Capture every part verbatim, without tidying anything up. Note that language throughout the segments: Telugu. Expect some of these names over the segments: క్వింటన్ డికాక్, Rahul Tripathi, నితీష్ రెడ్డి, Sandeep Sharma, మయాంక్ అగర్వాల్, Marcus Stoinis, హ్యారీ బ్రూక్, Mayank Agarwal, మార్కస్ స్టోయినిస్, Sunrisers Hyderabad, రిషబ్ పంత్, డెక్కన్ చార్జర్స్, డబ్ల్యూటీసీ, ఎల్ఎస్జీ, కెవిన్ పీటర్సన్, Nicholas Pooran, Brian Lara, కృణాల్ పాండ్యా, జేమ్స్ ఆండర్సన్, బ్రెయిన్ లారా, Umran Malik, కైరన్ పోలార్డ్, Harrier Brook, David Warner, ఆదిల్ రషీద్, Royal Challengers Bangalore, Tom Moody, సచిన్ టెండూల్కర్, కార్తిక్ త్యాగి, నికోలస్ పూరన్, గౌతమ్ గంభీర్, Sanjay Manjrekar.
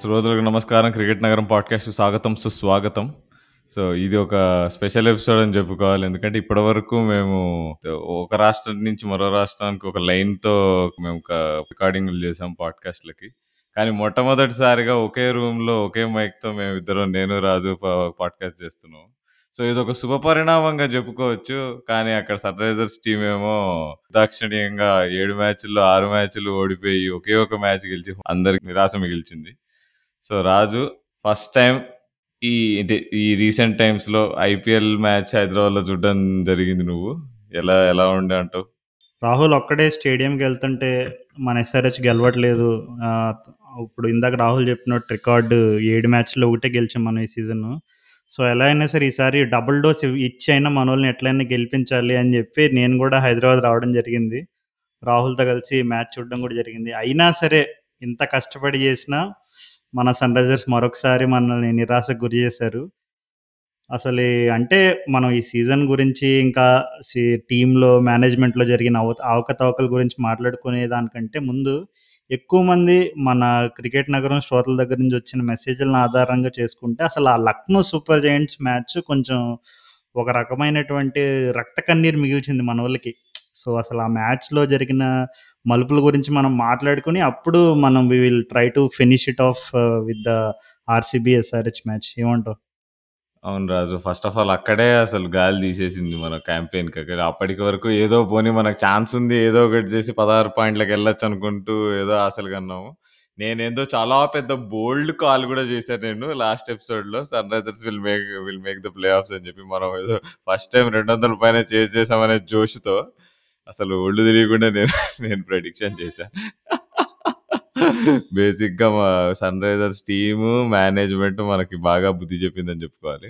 శ్రోతలకు నమస్కారం. క్రికెట్ నగరం పాడ్కాస్ట్ స్వాగతం, సుస్వాగతం. సో ఇది ఒక స్పెషల్ ఎపిసోడ్ అని చెప్పుకోవాలి, ఎందుకంటే ఇప్పటి వరకు మేము ఒక రాష్ట్రం నుంచి మరో రాష్ట్రానికి ఒక లైన్తో మేము రికార్డింగ్లు చేసాం పాడ్కాస్ట్లకి. కానీ మొట్టమొదటిసారిగా ఒకే రూమ్లో ఒకే మైక్తో మేము ఇద్దరం, నేను రాజు పాడ్కాస్ట్ చేస్తున్నాం. సో ఇది ఒక శుభ పరిణామంగా చెప్పుకోవచ్చు. కానీ అక్కడ సన్ రైజర్స్ టీం ఏమో దాక్షిణ్యంగా ఏడు మ్యాచ్ల్లో ఆరు మ్యాచ్లు ఓడిపోయి ఒకే ఒక మ్యాచ్ గెలిచి అందరికి నిరాశ మిగిల్చింది. సో రాజు, ఫస్ట్ టైం ఈ ఈ రీసెంట్ టైమ్స్లో ఐపీఎల్ మ్యాచ్ హైదరాబాద్లో చూడడం జరిగింది. నువ్వు ఎలా ఎలా ఉండే అంటావు? రాహుల్ ఒక్కడే స్టేడియంకి వెళ్తుంటే మన ఎస్ఆర్హెచ్ గెలవట్లేదు. ఇప్పుడు ఇందాక రాహుల్ చెప్పినట్టు రికార్డు ఏడు మ్యాచ్లో ఒకటే గెలిచాం మనం ఈ సీజన్. సో ఎలా అయినా సరే ఈసారి డబుల్ డోస్ ఇచ్చి అయినా మనోళ్ళని ఎట్లయినా గెలిపించాలి అని చెప్పి నేను కూడా హైదరాబాద్ రావడం జరిగింది. రాహుల్తో కలిసి మ్యాచ్ చూడడం కూడా జరిగింది. అయినా సరే ఇంత కష్టపడి చేసినా మన సన్ రైజర్స్ మరొకసారి మనల్ని నిరాశకు గురి చేశారు. అసలు అంటే మనం ఈ సీజన్ గురించి ఇంకా టీంలో మేనేజ్మెంట్లో జరిగిన అవ అవకతవకల గురించి మాట్లాడుకునే దానికంటే ముందు ఎక్కువ మంది మన క్రికెట్ నగరం శ్రోతల దగ్గర నుంచి వచ్చిన మెసేజ్లను ఆధారంగా చేసుకుంటే అసలు ఆ లక్నో సూపర్ జైంట్స్ మ్యాచ్ కొంచెం ఒక రకమైనటువంటి రక్త కన్నీరు మిగిల్చింది మన వాళ్ళకి. సో అసలు ఆ మ్యాచ్లో జరిగిన మలుపుల గురించి మనం మాట్లాడుకుని అప్పుడు మనం we will try to finish it off with the RCB SRH match. ఏమంటావు? అవును రాజు, ఫస్ట్ ఆఫ్ ఆల్ అక్కడే అసలు గాలి తీసేసింది మన క్యాంపెయిన్ కి. అప్పటికి వరకు ఏదో పోనీ మనకు ఛాన్స్ ఉంది, ఏదో ఒకటి చేసి పదహారు పాయింట్లకు వెళ్ళొచ్చు అనుకుంటూ ఏదో ఆశలు కన్నాము. నేనేదో చాలా పెద్ద బోల్డ్ కాల్ కూడా చేశాను నేను లాస్ట్ ఎపిసోడ్లో, Sunrisers will make will make the playoffs అని చెప్పి. మనం ఏదో ఫస్ట్ టైం రెండు వందల పైన చేజ్ చేసామనే జోష్తో అసలు ఒళ్ళు తెలియకుండా నేను నేను ప్రెడిక్షన్ చేశాను. బేసిక్గా మా సన్ రైజర్స్ టీము మేనేజ్మెంట్ మనకి బాగా బుద్ధి చెప్పిందని చెప్పుకోవాలి.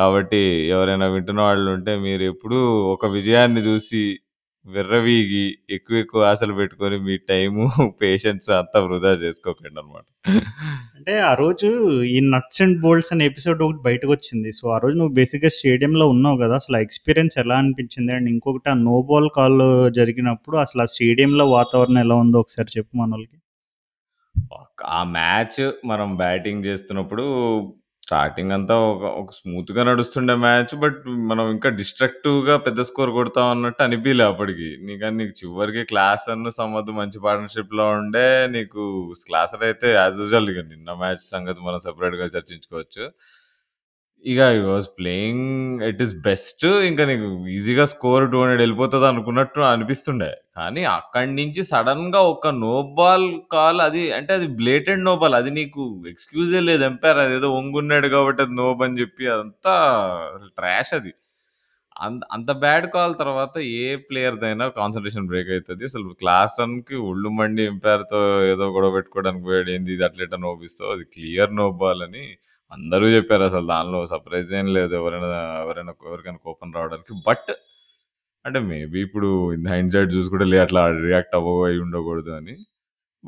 కాబట్టి ఎవరైనా వింటున్న వాళ్ళు ఉంటే మీరు ఎప్పుడూ ఒక విజయాన్ని చూసి విర్రవీగి ఎక్కువ ఎక్కువ ఆశలు పెట్టుకొని మీ టైము పేషెన్స్ అంతా వృధా చేసుకోకండి అనమాట. అంటే ఆ రోజు ఈ నట్స్ అండ్ బోల్ట్స్ అనే ఎపిసోడ్ ఒకటి బయటకు వచ్చింది. సో ఆ రోజు నువ్వు బేసిక్గా స్టేడియంలో ఉన్నావు కదా, అసలు ఆ ఎక్స్పీరియన్స్ ఎలా అనిపించింది? అండ్ ఇంకొకటి ఆ నో బాల్ కాల్ జరిగినప్పుడు అసలు ఆ స్టేడియంలో వాతావరణం ఎలా ఉందో ఒకసారి చెప్పు మన వాళ్ళకి. ఆ మ్యాచ్ మనం బ్యాటింగ్ చేస్తున్నప్పుడు స్టార్టింగ్ అంతా ఒక ఒక స్మూత్గా నడుస్తుండే మ్యాచ్. బట్ మనం ఇంకా డిస్ట్రక్టివ్గా పెద్ద స్కోర్ కొడతాం అన్నట్టు అనిపించలే అప్పటికి. నీకని నీకు చివరికి క్లాసన్ సమద్ మంచి పార్ట్నర్షిప్లో ఉండే. నీకు క్లాసన్ అయితే యాజ్ యూజువల్ ఇక నిన్న మ్యాచ్ సంగతి మనం సెపరేట్గా చర్చించుకోవచ్చు. ఇక I was playing it is best. ఇంకా నీకు ఈజీగా స్కోర్ టూ హండ్రెడ్ వెళ్ళిపోతుంది అనుకున్నట్టు అనిపిస్తుండే. కానీ అక్కడి నుంచి సడన్గా ఒక నో బాల్ కాల్, అది అంటే అది బ్లేటెడ్ నో బాల్, అది నీకు ఎక్స్క్యూజే లేదు. ఎంపైర్ అది ఏదో ఒంగున్నాడు కాబట్టి అది నో అని చెప్పి అదంతా ట్రాష్. అది అంత అంత బ్యాడ్ కాల్ తర్వాత ఏ ప్లేయర్దైనా కాన్సన్ట్రేషన్ బ్రేక్ అవుతుంది. అసలు క్లాసన్కి ఒళ్ళు మండి ఎంపైర్తో ఏదో గొడవ పెట్టుకోవడానికి పోయాడు, ఏంది ఇది అట్లెట్లా నోపిస్తావు, అది క్లియర్ నో బాల్ అని అందరూ చెప్పారు. అసలు దానిలో సర్ప్రైజ్ ఏం లేదు ఎవరైనా ఎవరైనా ఎవరికైనా కోపం రావడానికి. బట్ అంటే మేబీ ఇప్పుడు ఇన్ హైండ్ సైడ్ చూసుకుంటే లే అట్లా రియాక్ట్ అవ్వ అయి ఉండకూడదు అని.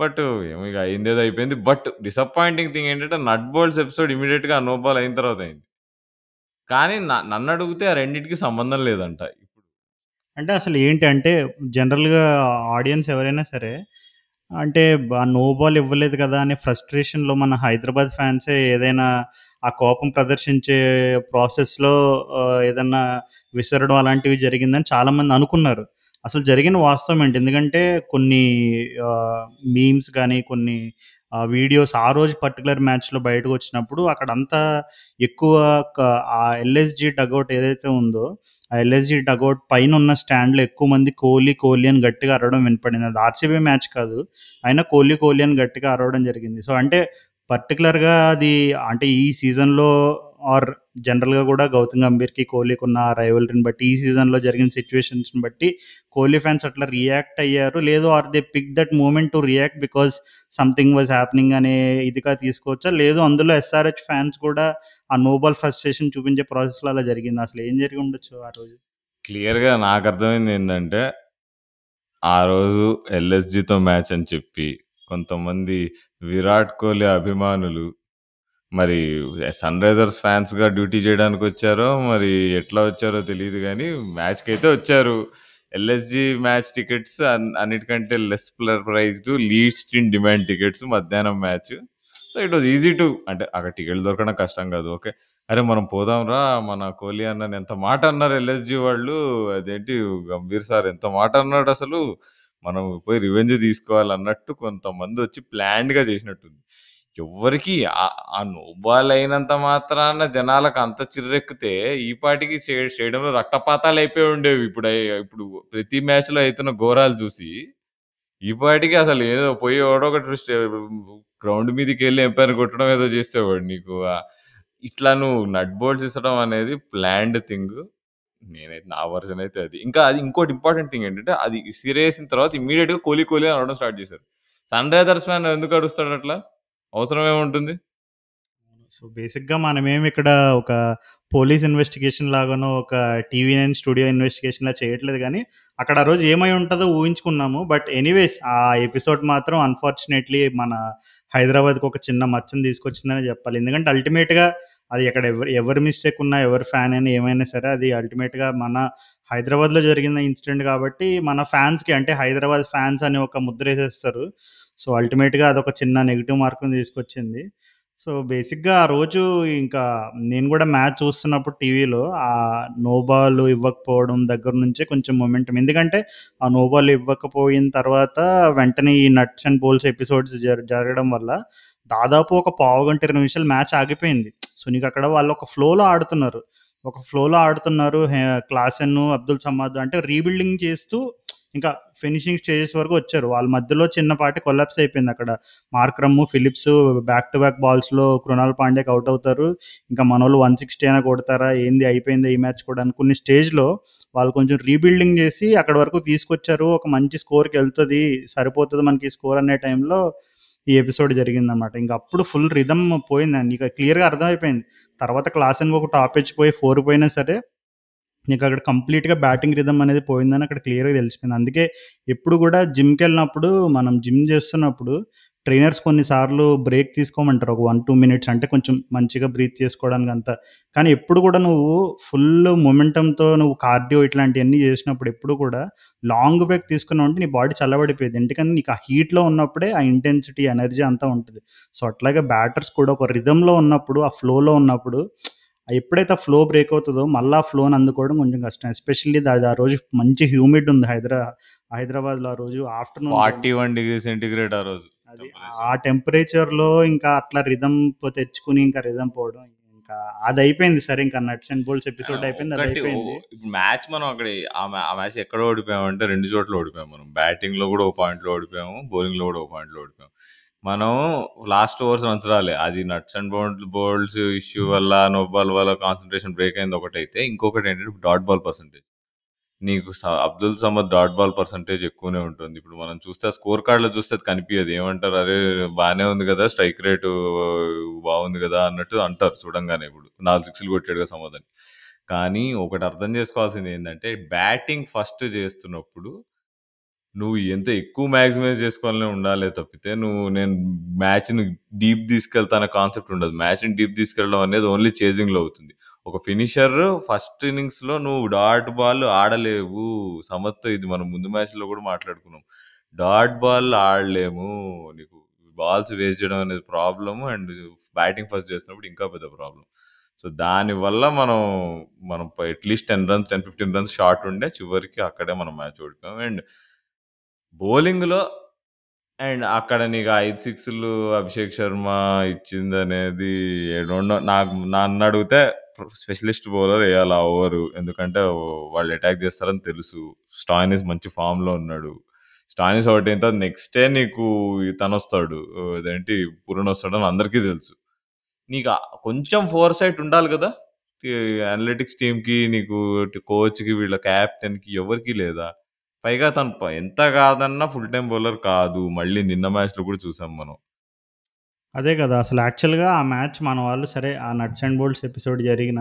బట్ ఏమో ఇక అయిందేదో అయిపోయింది. బట్ డిసప్పాయింటింగ్ థింగ్ ఏంటంటే నట్ బోల్ట్స్ ఎపిసోడ్ ఇమీడియట్గా నో బాల్ అయిన తర్వాత అయింది. కానీ నన్ను అడిగితే ఆ రెండింటికి సంబంధం లేదంట ఇప్పుడు. అంటే అసలు ఏంటి అంటే జనరల్గా ఆడియన్స్ ఎవరైనా సరే అంటే ఆ నో బాల్ ఇవ్వలేదు కదా అనే ఫ్రస్ట్రేషన్లో మన హైదరాబాద్ ఫ్యాన్సే ఏదైనా ఆ కోపం ప్రదర్శించే ప్రాసెస్లో ఏదైనా విసరడం అలాంటివి జరిగిందని చాలామంది అనుకున్నారు. అసలు జరిగిన వాస్తవం ఏంటి? ఎందుకంటే కొన్ని మీమ్స్ కానీ కొన్ని వీడియోస్ ఆ రోజు పర్టికులర్ మ్యాచ్లో బయటకు వచ్చినప్పుడు అక్కడంతా ఎక్కువ ఆ ఎల్ఎస్జీ డగౌట్ ఏదైతే ఉందో ఆ ఎల్ఎస్జీ డగౌట్ పైన ఉన్న స్టాండ్లో ఎక్కువ మంది కోహ్లీ కోహ్లీ అని గట్టిగా అరవడం వినపడింది. అది ఆర్సీబీ మ్యాచ్ కాదు, అయినా కోహ్లీ కోహ్లీ అని గట్టిగా అరవడం జరిగింది. సో అంటే పర్టికులర్గా అది అంటే ఈ సీజన్లో ఆర్ జనరల్గా కూడా గౌతమ్ గంభీర్కి కోహ్లీకి ఉన్న ఆ రైవల్రీని బట్టి ఈ సీజన్లో జరిగిన సిచ్యువేషన్స్ని బట్టి కోహ్లీ ఫ్యాన్స్ అట్లా రియాక్ట్ అయ్యారు లేదో or they pick that moment to react because something was happening అనే ఇదిగా తీసుకోవచ్చా లేదు అందులో ఎస్ఆర్హెచ్ ఫ్యాన్స్ కూడా ఆ నోబాల్ ఫ్రస్ట్రేషన్ చూపించే ప్రాసెస్లో అలా జరిగింది. అసలు ఏం జరిగి ఉండొచ్చు ఆ రోజు? క్లియర్గా నాకు అర్థమైంది ఏంటంటే ఆ రోజు ఎల్ఎస్జీతో మ్యాచ్ అని చెప్పి కొంతమంది విరాట్ కోహ్లీ అభిమానులు మరి సన్ రైజర్స్ ఫ్యాన్స్గా డ్యూటీ చేయడానికి వచ్చారో మరి ఎట్లా వచ్చారో తెలియదు కానీ మ్యాచ్కి అయితే వచ్చారు. ఎల్ఎస్జీ మ్యాచ్ టికెట్స్ అన్నిటికంటే less praised least in demand tickets మధ్యాహ్నం match. So it was easy to, అంటే అక్కడ టికెట్లు దొరకడం కష్టం కాదు, ఓకే అరే మనం పోదాం రా, మన కోహ్లీ అన్న ఎంత మాట అన్నారు ఎల్ఎస్జీ వాళ్ళు, అదేంటి గంభీర్ సార్ ఎంత మాట అన్నాడు, అసలు మనం పోయి రివెంజ్ తీసుకోవాలన్నట్టు కొంతమంది వచ్చి ప్లాన్డ్గా చేసినట్టుంది. ఎవరికి ఆ నోబాల్ అయినంత మాత్రాన జనాలకు అంత చిర్రెక్కితే ఈ పాటికి స్టేడియంలో రక్తపాతాలు అయిపోయి ఉండేవి. ఇప్పుడు ఇప్పుడు ప్రతి మ్యాచ్లో అవుతున్న ఘోరాలు చూసి ఈ పాటికి అసలు ఏదో పోయి ఒకటి గ్రౌండ్ మీదకి వెళ్ళి ఎంపైర్ కొట్టడం ఏదో చేసేవాడు. నీకు ఇట్లా నువ్వు నట్ బోల్ట్స్ ఇస్తడం అనేది ప్లాన్డ్ థింగ్. నేనైతే నా వర్జన్ అయితే అది. ఇంకా అది ఇంకోటి ఇంపార్టెంట్ థింగ్ ఏంటంటే అది సిరీస్ అయిన తర్వాత ఇమీడియట్గా కోహ్లీ కోహ్లీ అని ఆడడం స్టార్ట్ చేశారు. సన్ రైజర్స్ ఫ్యాన్ ఎందుకు అడుస్తాడు, అట్లా అవసరం ఏముంటుంది? సో బేసిక్గా మనమేమి ఇక్కడ ఒక పోలీస్ ఇన్వెస్టిగేషన్ లాగానో ఒక టీవీ నైన్ స్టూడియో ఇన్వెస్టిగేషన్లా చేయట్లేదు, కానీ అక్కడ ఆ రోజు ఏమై ఉంటుందో ఊహించుకున్నాము. బట్ ఎనీవేస్ ఆ ఎపిసోడ్ మాత్రం అన్ఫార్చునేట్లీ మన హైదరాబాద్కి ఒక చిన్న మచ్చని తీసుకొచ్చిందని చెప్పాలి. ఎందుకంటే అల్టిమేట్గా అది ఎక్కడ ఎవరు ఎవరి మిస్టేక్ ఉన్నా, ఎవరి ఫ్యాన్ అయినా ఏమైనా సరే, అది అల్టిమేట్గా మన హైదరాబాద్లో జరిగిన ఇన్సిడెంట్ కాబట్టి మన ఫ్యాన్స్కి, అంటే హైదరాబాద్ ఫ్యాన్స్ అని ఒక ముద్ర వేసేస్తారు. సో అల్టిమేట్గా అదొక చిన్న నెగిటివ్ మార్కుని తీసుకొచ్చింది. సో బేసిక్గా ఆ రోజు ఇంకా నేను కూడా మ్యాచ్ చూస్తున్నప్పుడు టీవీలో ఆ నోబాల్ ఇవ్వకపోవడం దగ్గర నుంచే కొంచెం మొమెంటం, ఎందుకంటే ఆ నోబాల్ ఇవ్వకపోయిన తర్వాత వెంటనే ఈ నట్స్ అండ్ బోల్స్ ఎపిసోడ్స్ జర జరగడం వల్ల దాదాపు ఒక పావు గంట ఇరవై నిమిషాలు మ్యాచ్ ఆగిపోయింది. సో నీకు అక్కడ వాళ్ళు ఒక ఫ్లోలో ఆడుతున్నారు ఒక ఫ్లోలో ఆడుతున్నారు క్లాసెన్ అబ్దుల్ సమాద్ అంటే రీబిల్డింగ్ చేస్తూ ఇంకా ఫినిషింగ్ స్టేజెస్ వరకు వచ్చారు. వాళ్ళ మధ్యలో చిన్నపాటి కొలాప్స్ అయిపోయింది. అక్కడ Markram, Phillips back to back బాల్స్లో కృణాల్ పాండ్యాకి అవుట్ అవుతారు. ఇంకా మన వాళ్ళు వన్ సిక్స్టీ అయినా కొడతారా ఏంది అయిపోయింది ఈ మ్యాచ్ కూడా అనుకునే స్టేజ్లో వాళ్ళు కొంచెం రీబిల్డింగ్ చేసి అక్కడ వరకు తీసుకొచ్చారు. ఒక మంచి స్కోర్కి వెళ్తుంది, సరిపోతుంది మనకి స్కోర్ అనే టైంలో ఈ ఎపిసోడ్ జరిగిందన్నమాట. ఇంకా అప్పుడు ఫుల్ రిథమ్ పోయింది, నీకు క్లియర్గా అర్థమైపోయింది. తర్వాత క్లాసెన్ ఒక టాప్ ఇచ్చిపోయి ఫోర్ పోయినా సరే నీకు అక్కడ కంప్లీట్గా బ్యాటింగ్ రిథమ్ అనేది పోయిందని అక్కడ క్లియర్గా తెలిసిపోయింది. అందుకే ఎప్పుడు కూడా జిమ్కి వెళ్ళినప్పుడు, మనం జిమ్ చేస్తున్నప్పుడు ట్రైనర్స్ కొన్నిసార్లు బ్రేక్ తీసుకోమంటారు ఒక వన్ టూ మినిట్స్ అంటే కొంచెం మంచిగా బ్రీత్ చేసుకోవడానికి అంతా. కానీ ఎప్పుడు కూడా నువ్వు ఫుల్ మొమెంటంతో నువ్వు కార్డియో ఇట్లాంటివన్నీ చేసినప్పుడు ఎప్పుడు కూడా లాంగ్ బ్రేక్ తీసుకున్నావు అంటే నీ బాడీ చల్లబడిపోయింది. ఎందుకంటే నీకు ఆ హీట్లో ఉన్నప్పుడే ఆ ఇంటెన్సిటీ, ఎనర్జీ అంతా ఉంటుంది. సో అట్లాగే బ్యాటర్స్ కూడా ఒక రిథంలో ఉన్నప్పుడు, ఆ ఫ్లోలో ఉన్నప్పుడు ఎప్పుడైతే ఆ ఫ్లో బ్రేక్ అవుతుందో మళ్ళీ ఆ ఫ్లోని అందుకోవడం కొంచెం కష్టం. ఎస్పెషల్లీ అది ఆ రోజు మంచి హ్యూమిడ్ ఉంది హైదరా హైదరాబాద్లో ఆ రోజు afternoon forty one degree centigrade ఆ రోజు. అది ఆ టెంపరేచర్లో ఇంకా అట్లా రిథమ్ తెచ్చుకుని ఇంకా రిథమ్ పోవడం ఇంకా అది అయిపోయింది. సరే ఇంకా నట్స్ అండ్ బోల్స్ ఎపిసోడ్ అయిపోయింది, అది అయిపోయింది. మ్యాచ్ మనం అక్కడ ఆ మ్యాచ్ ఎక్కడ ఓడిపోయామంటే రెండు చోట్ల ఓడిపోయాము మనం. బ్యాటింగ్లో కూడా ఒక పాయింట్లో ఓడిపోయాము, బౌలింగ్లో కూడా ఒక పాయింట్లో ఓడిపోయాము. మనం లాస్ట్ ఓవర్స్ మంచరాలే, అది nuts and bowl bowls issue వల్ల, నో బాల్ వల్ల కాన్సన్ట్రేషన్ బ్రేక్ అయింది ఒకటైతే. ఇంకొకటి ఏంటంటే డాట్ బాల్ పర్సంటేజ్, నీకు Abdul Samad dot ball percentage ఎక్కువనే ఉంటుంది. ఇప్పుడు మనం చూస్తే స్కోర్ కార్డులో చూస్తే అది కనిపించదు, ఏమంటారు అరే బాగానే ఉంది కదా స్ట్రైక్ రేటు బాగుంది కదా అన్నట్టు అంటారు చూడంగానే. ఇప్పుడు నాలుగు సిక్స్లు కొట్టాడు కదా సమద్ అని. కానీ ఒకటి అర్థం చేసుకోవాల్సింది ఏంటంటే బ్యాటింగ్ ఫస్ట్ చేస్తున్నప్పుడు నువ్వు ఎంత ఎక్కువ మ్యాక్సిమైజ్ చేసుకోవాలని ఉండాలి తప్పితే నువ్వు నేను మ్యాచ్ని డీప్ తీసుకెళ్తానే కాన్సెప్ట్ ఉండదు. మ్యాచ్ని డీప్ తీసుకెళ్ళడం అనేది ఓన్లీ చేజింగ్లో అవుతుంది. ఒక ఫినిషర్ ఫస్ట్ ఇన్నింగ్స్లో నువ్వు డాట్ బాల్ ఆడలేవు సమత్తో, ఇది మనం ముందు మ్యాచ్లో కూడా మాట్లాడుకున్నాం. డాట్ బాల్ ఆడలేము, నీకు బాల్స్ వేస్ట్ చేయడం అనేది ప్రాబ్లము, అండ్ బ్యాటింగ్ ఫస్ట్ చేసినప్పుడు ఇంకా పెద్ద ప్రాబ్లం. సో దానివల్ల మనం మనం at least ten runs ten fifteen runs short ఉండే చివరికి అక్కడే మనం మ్యాచ్ ఓడిపోయాం. అండ్ బౌలింగ్లో అండ్ అక్కడ నీకు ఐదు సిక్స్లు అభిషేక్ శర్మ ఇచ్చింది అనేది ఏడో నాకు నన్ను అడిగితే స్పెషలిస్ట్ బౌలర్ వేయాలి ఆ ఓవరు, ఎందుకంటే వాళ్ళు అటాక్ చేస్తారని తెలుసు. స్టాయినిస్ మంచి ఫామ్లో ఉన్నాడు, స్టాయినిస్ అవుట్ అయిన తర్వాత నెక్స్టే నీకు తను వస్తాడు, అదేంటి పూరన్ వస్తాడు అని అందరికీ తెలుసు. నీకు కొంచెం ఫోర్ సైట్ ఉండాలి కదా అనలిటిక్స్ టీమ్కి, నీకు కోచ్కి, వీళ్ళ క్యాప్టెన్కి, ఎవరికి లేదా. పైగా తను ఎంత కాదన్నా ఫుల్ టైం బౌలర్ కాదు, మళ్ళీ నిన్న మ్యాచ్లో కూడా చూసాం మనం. అదే కదా అసలు యాక్చువల్గా ఆ మ్యాచ్ మన వాళ్ళు సరే ఆ నట్స్ అండ్ బోల్ట్స్ ఎపిసోడ్ జరిగిన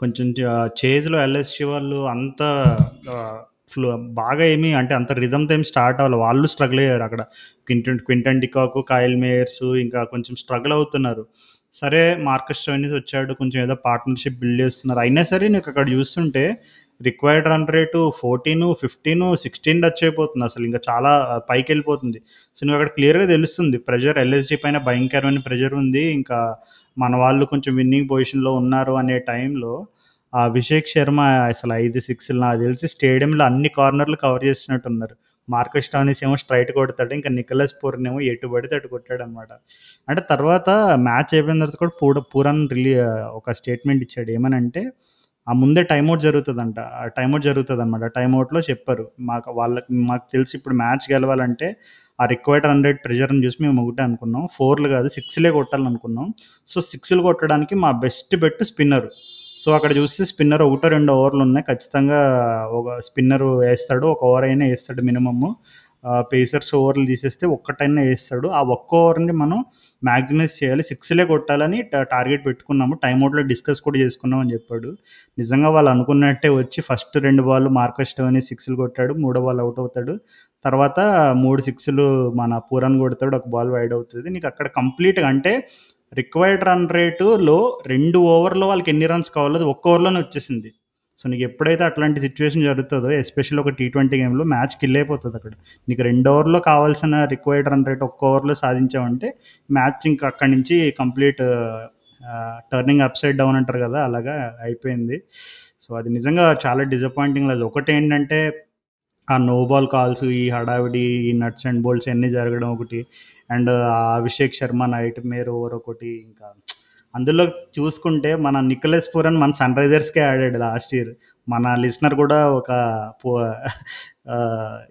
కొంచెం చేజ్లో ఎల్ఎస్సీ వాళ్ళు అంత ఫ్లో బాగా ఏమి అంటే అంత రిథమ్తో ఏమి స్టార్ట్ అవ్వాలి, వాళ్ళు స్ట్రగుల్ అయ్యారు అక్కడ. Quinton Quinton de Kock, Kyle Mayers ఇంకా కొంచెం స్ట్రగుల్ అవుతున్నారు. సరే మార్కస్ స్టోయినిస్ వచ్చాడు, కొంచెం ఏదో పార్ట్నర్షిప్ బిల్డ్ చేస్తున్నారు. అయినా సరే నీకు అక్కడ చూస్తుంటే required run rate forty fifty sixteen touch అయిపోతుంది, అసలు ఇంకా చాలా పైకి వెళ్ళిపోతుంది. సో నువ్వు అక్కడ క్లియర్గా తెలుస్తుంది ప్రెజర్ ఎల్ఎస్డి పైన భయంకరమైన ప్రెజర్ ఉంది, ఇంకా మన వాళ్ళు కొంచెం విన్నింగ్ పొజిషన్లో ఉన్నారు అనే టైంలో ఆ అభిషేక్ శర్మ అసలు ఐదు సిక్స్లు నాకు తెలిసి స్టేడియంలో అన్ని కార్నర్లు కవర్ చేసినట్టున్నారు. మార్కస్ స్టాయినిస్ ఏమో స్ట్రైట్ కొడతాడు, ఇంకా నికోలస్ పూరన్ ఏమో ఎటు పడితే అటు కొట్టాడు అనమాట. అంటే తర్వాత మ్యాచ్ అయిపోయిన తర్వాత కూడా పూడ పూరన్ రిలీ ఒక స్టేట్మెంట్ ఇచ్చాడు, ఏమనంటే ఆ ముందే టైమ్అవుట్ జరుగుతుందంట, ఆ టైమ్అవుట్ జరుగుతుంది అనమాట. టైమ్అవుట్లో చెప్పారు మాకు వాళ్ళకి మాకు తెలిసి ఇప్పుడు మ్యాచ్ గెలవాలంటే ఆ రిక్వైర్డ్ రన్ రేట్ ప్రెజర్ని చూసి మేము ఒకటే అనుకున్నాం, ఫోర్లు కాదు సిక్స్లే కొట్టాలనుకున్నాం. సో సిక్స్లు కొట్టడానికి మా బెస్ట్ బెట్ స్పిన్నరు. సో అక్కడ చూస్తే స్పిన్నర్ ఒకటో రెండు ఓవర్లు ఉన్నాయి, ఖచ్చితంగా ఒక స్పిన్నర్ వేస్తాడు, ఒక ఓవర్ అయినా వేస్తాడు మినిమము. పేసర్స్ ఓవర్లు తీసేస్తే ఒక్కటైనా వేస్తాడు, ఆ ఒక్క ఓవర్ని మనం మ్యాక్సిమైజ్ చేయాలి, సిక్స్లే కొట్టాలని టార్గెట్ పెట్టుకున్నాము, టైమ్అవుట్లో డిస్కస్ కూడా చేసుకున్నాం అని చెప్పాడు. నిజంగా వాళ్ళు అనుకున్నట్టే వచ్చి ఫస్ట్ రెండు బాల్ మార్కస్ స్టోయినిస్ సిక్స్లు కొట్టాడు, మూడో బాల్ అవుట్ అవుతాడు, తర్వాత మూడు సిక్స్లు మన పూరన్ కొడతాడు, ఒక బాల్ వైడ్ అవుతుంది. నీకు అక్కడ కంప్లీట్గా అంటే రిక్వైర్డ్ రన్ రేటులో రెండు ఓవర్లో వాళ్ళకి ఎన్ని రన్స్ కావాలో అది ఒక్క ఓవర్లోనే వచ్చేసింది. సో నీకు ఎప్పుడైతే అట్లాంటి సిచ్యువేషన్ జరుగుతుందో ఎస్పెషల్లీ ఒక టీ ట్వంటీ గేమ్లో మ్యాచ్ కిల్ అయిపోతుంది. అక్కడ నీకు రెండు ఓవర్లో కావాల్సిన రిక్వైర్డ్ రన్ రేట్ ఒక్క ఓవర్లో సాధించామంటే మ్యాచ్ ఇంకా అక్కడి నుంచి కంప్లీట్ టర్నింగ్ అప్సైడ్ డౌన్ అంటారు కదా, అలాగా అయిపోయింది. సో అది నిజంగా చాలా డిసప్పాయింటింగ్. లేదు ఒకటి ఏంటంటే ఆ నో బాల్ కాల్స్, ఈ హడావిడి, ఈ నట్స్ అండ్ బోల్ట్స్ అన్నీ జరగడం ఒకటి, and Abhishek Sharma nightmare over ఒకటి. ఇంకా అందులో చూసుకుంటే మన నికోలస్ పూరన్ మన సన్ రైజర్స్కే ఆడాడు లాస్ట్ ఇయర్. మన లిసనర్ కూడా ఒక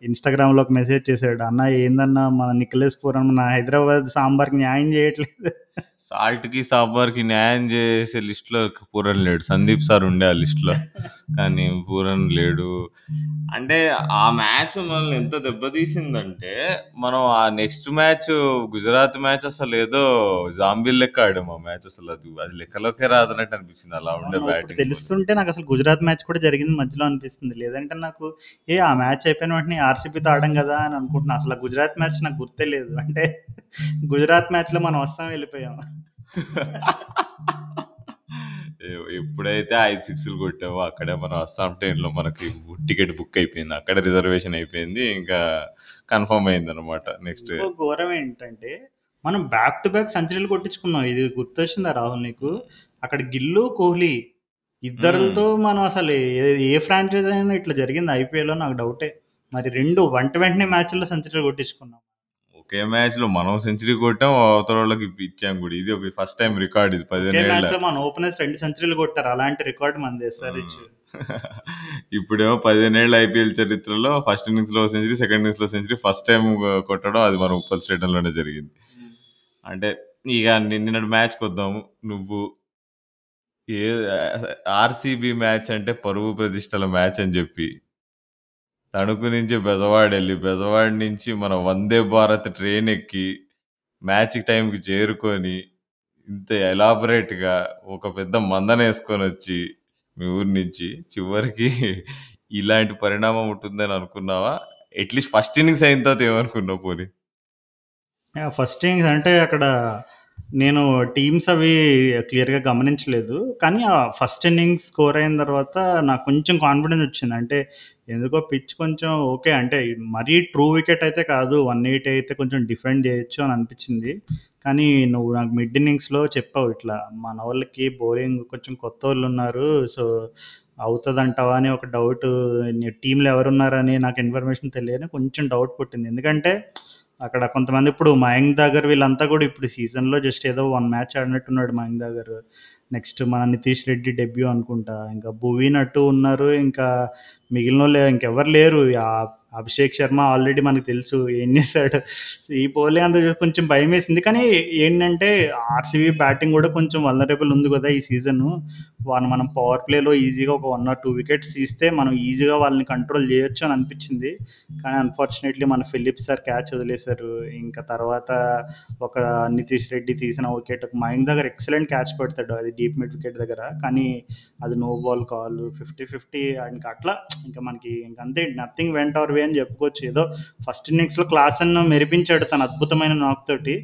ఇన్స్టాగ్రామ్లో ఒక మెసేజ్ చేశాడు, అన్న ఏందన్నా మన నికోలస్ పూరన్ మన హైదరాబాద్ సాంబార్కి న్యాయం చేయట్లేదు, సాల్ట్కి సాంబార్కి న్యాయం చేసే లిస్ట్లో పూరన్ లేడు. సందీప్ సార్ ఉండే ఆ లిస్ట్లో కానీ పూరన్ లేడు. అంటే ఆ మ్యాచ్ మనల్ని ఎంత దెబ్బతీసిందంటే మనం ఆ నెక్స్ట్ మ్యాచ్ గుజరాత్ మ్యాచ్ అసలు ఏదో జాంబీ లెక్క ఆడాము ఆ మ్యాచ్, అసలు అది అది లెక్కలోకే రాదన్నట్టు అనిపించింది. అలా ఉండే బ్యాటింగ్ తెలుస్తుంటే నాకు అసలు గుజరాత్ మ్యాచ్ కూడా జరిగింది మధ్యలో అనిపిస్తుంది, లేదంటే నాకు ఏ ఆ మ్యాచ్ అయిపోయిన వెంటనే ఆర్సీబీతో ఆడాం కదా అని అనుకుంటున్నా. అసలు గుజరాత్ మ్యాచ్ నాకు గుర్తే లేదు, అంటే గుజరాత్ మ్యాచ్లో మనం వస్తాం వెళ్ళిపోయాము. ఎప్పుడైతే ఐదు సిక్స్లు కొట్టామో అక్కడే మనం అస్సాం ట్రైన్లో మనకి టికెట్ బుక్ అయిపోయింది, అక్కడే రిజర్వేషన్ అయిపోయింది, ఇంకా కన్ఫర్మ్ అయింది అనమాట. నెక్స్ట్ ఘోరం ఏంటంటే మనం బ్యాక్ టు బ్యాక్ సెంచరీలు కొట్టించుకున్నాం, ఇది గుర్తొచ్చిందా రాహుల్ నీకు? అక్కడ గిల్లు కోహ్లీ ఇద్దరితో మనం అసలు ఏ ఫ్రాంచైజ్ అయినా ఇట్లా జరిగింది ఐపీఎల్లో నాకు డౌటే. మరి రెండు వంట వెంటనే మ్యాచ్ల్లో సెంచరీలు కొట్టించుకున్నాం, ఒకే మ్యాచ్ లో మనం సెంచరీ కొట్టాం, అవతల వాళ్ళకి ఇచ్చాం కూడా. ఇది ఒక ఫస్ట్ టైం రికార్డ్, ఇది పదిహేను మన ఓపెనర్స్ రెండు సెంచరీలు కొట్టారు, అలాంటి రికార్డ్ మనదే సార్. ఇప్పుడేమో పదిహేనేళ్ల ఐపీఎల్ చరిత్రలో ఫస్ట్ ఇన్నింగ్స్ లో సెంచరీ, సెకండ్ ఇన్నింగ్స్ లో సెంచరీ ఫస్ట్ టైం కొట్టడం, అది మన ఉప్పల్ స్టేడియంలోనే జరిగింది. అంటే ఇక నిన్నటి మ్యాచ్కి వద్దాము. నువ్వు ఏ ఆర్సీబీ మ్యాచ్ అంటే పరువు ప్రతిష్టల మ్యాచ్ అని చెప్పి తణుకు నుంచి బెజవాడ వెళ్ళి, బెజవాడ నుంచి మన వందే భారత్ ట్రైన్ ఎక్కి మ్యాచ్ టైంకి చేరుకొని ఇంత ఎలాబరేట్గా ఒక పెద్ద మందన వేసుకొని వచ్చి మీ ఊరి నుంచి చివరికి ఇలాంటి పరిణామం ఉంటుందని అనుకున్నావా? అట్లీస్ట్ ఫస్ట్ ఇన్నింగ్స్ అయిన తర్వాత ఏమనుకున్నావు? పోనీ ఫస్ట్ ఇన్నింగ్స్ అంటే అక్కడ నేను టీమ్స్ అవి క్లియర్గా గమనించలేదు, కానీ ఆ ఫస్ట్ ఇన్నింగ్స్ స్కోర్ అయిన తర్వాత నాకు కొంచెం కాన్ఫిడెన్స్ వచ్చింది. అంటే ఎందుకో పిచ్ కొంచెం ఓకే, అంటే మరీ ట్రూ వికెట్ అయితే కాదు, వన్ ఎయిటీ అయితే కొంచెం డిఫెండ్ చేయొచ్చు అని అనిపించింది. కానీ నువ్వు నాకు మిడ్ ఇన్నింగ్స్లో చెప్పావు ఇట్లా మన వాళ్ళకి బౌలింగ్ కొంచెం కొత్త వాళ్ళు ఉన్నారు, సో అవుతుందంటావా అని ఒక డౌట్, టీంలో ఎవరున్నారని నాకు ఇన్ఫర్మేషన్ తెలియని కొంచెం డౌట్ పుట్టింది. ఎందుకంటే అక్కడ కొంతమంది ఇప్పుడు మయాంక్ అగర్వాల్ వీళ్ళంతా కూడా ఇప్పుడు సీజన్లో జస్ట్ ఏదో వన్ మ్యాచ్ ఆడినట్టున్నాడు మయాంక్ అగర్వాల్, నెక్స్ట్ మన నితీష్ రెడ్డి డెబ్యూ అనుకుంటా, ఇంకా భువన్ అటు ఉన్నారు, ఇంకా మిగిలిన వాళ్ళు ఇంకెవరు లేరు. అభిషేక్ శర్మ ఆల్రెడీ మనకు తెలుసు ఏం చేశాడు, ఈ బౌలే అంత కొంచెం భయం వేసింది. కానీ ఏంటంటే ఆర్సీబీ బ్యాటింగ్ కూడా కొంచెం వల్నరబుల్ ఉంది కదా ఈ సీజను, వాళ్ళు మనం పవర్ ప్లేలో ఈజీగా ఒక వన్ ఆర్ టూ వికెట్స్ తీస్తే మనం ఈజీగా వాళ్ళని కంట్రోల్ చేయొచ్చు అని అనిపించింది. కానీ అన్ఫార్చునేట్లీ మన ఫిలిప్స్ సార్ క్యాచ్ వదిలేశారు, ఇంకా తర్వాత ఒక నితీష్ రెడ్డి తీసిన వికెట్, ఒక మయాంక్ దగ్గర ఎక్సలెంట్ క్యాచ్ పెడతాడు అది డీప్ మిడ్ వికెట్ దగ్గర, కానీ అది no ball call, fifty fifty. ఇంకా అట్లా ఇంకా మనకి ఇంకంతే, నథింగ్ వెంట్ అవర్ వే అని చెప్పుకోవచ్చు. ఏదో ఫస్ట్ ఇన్నింగ్స్లో క్లాసన్ మెరిపించాడు తన అద్భుతమైన నాక్ తోటి.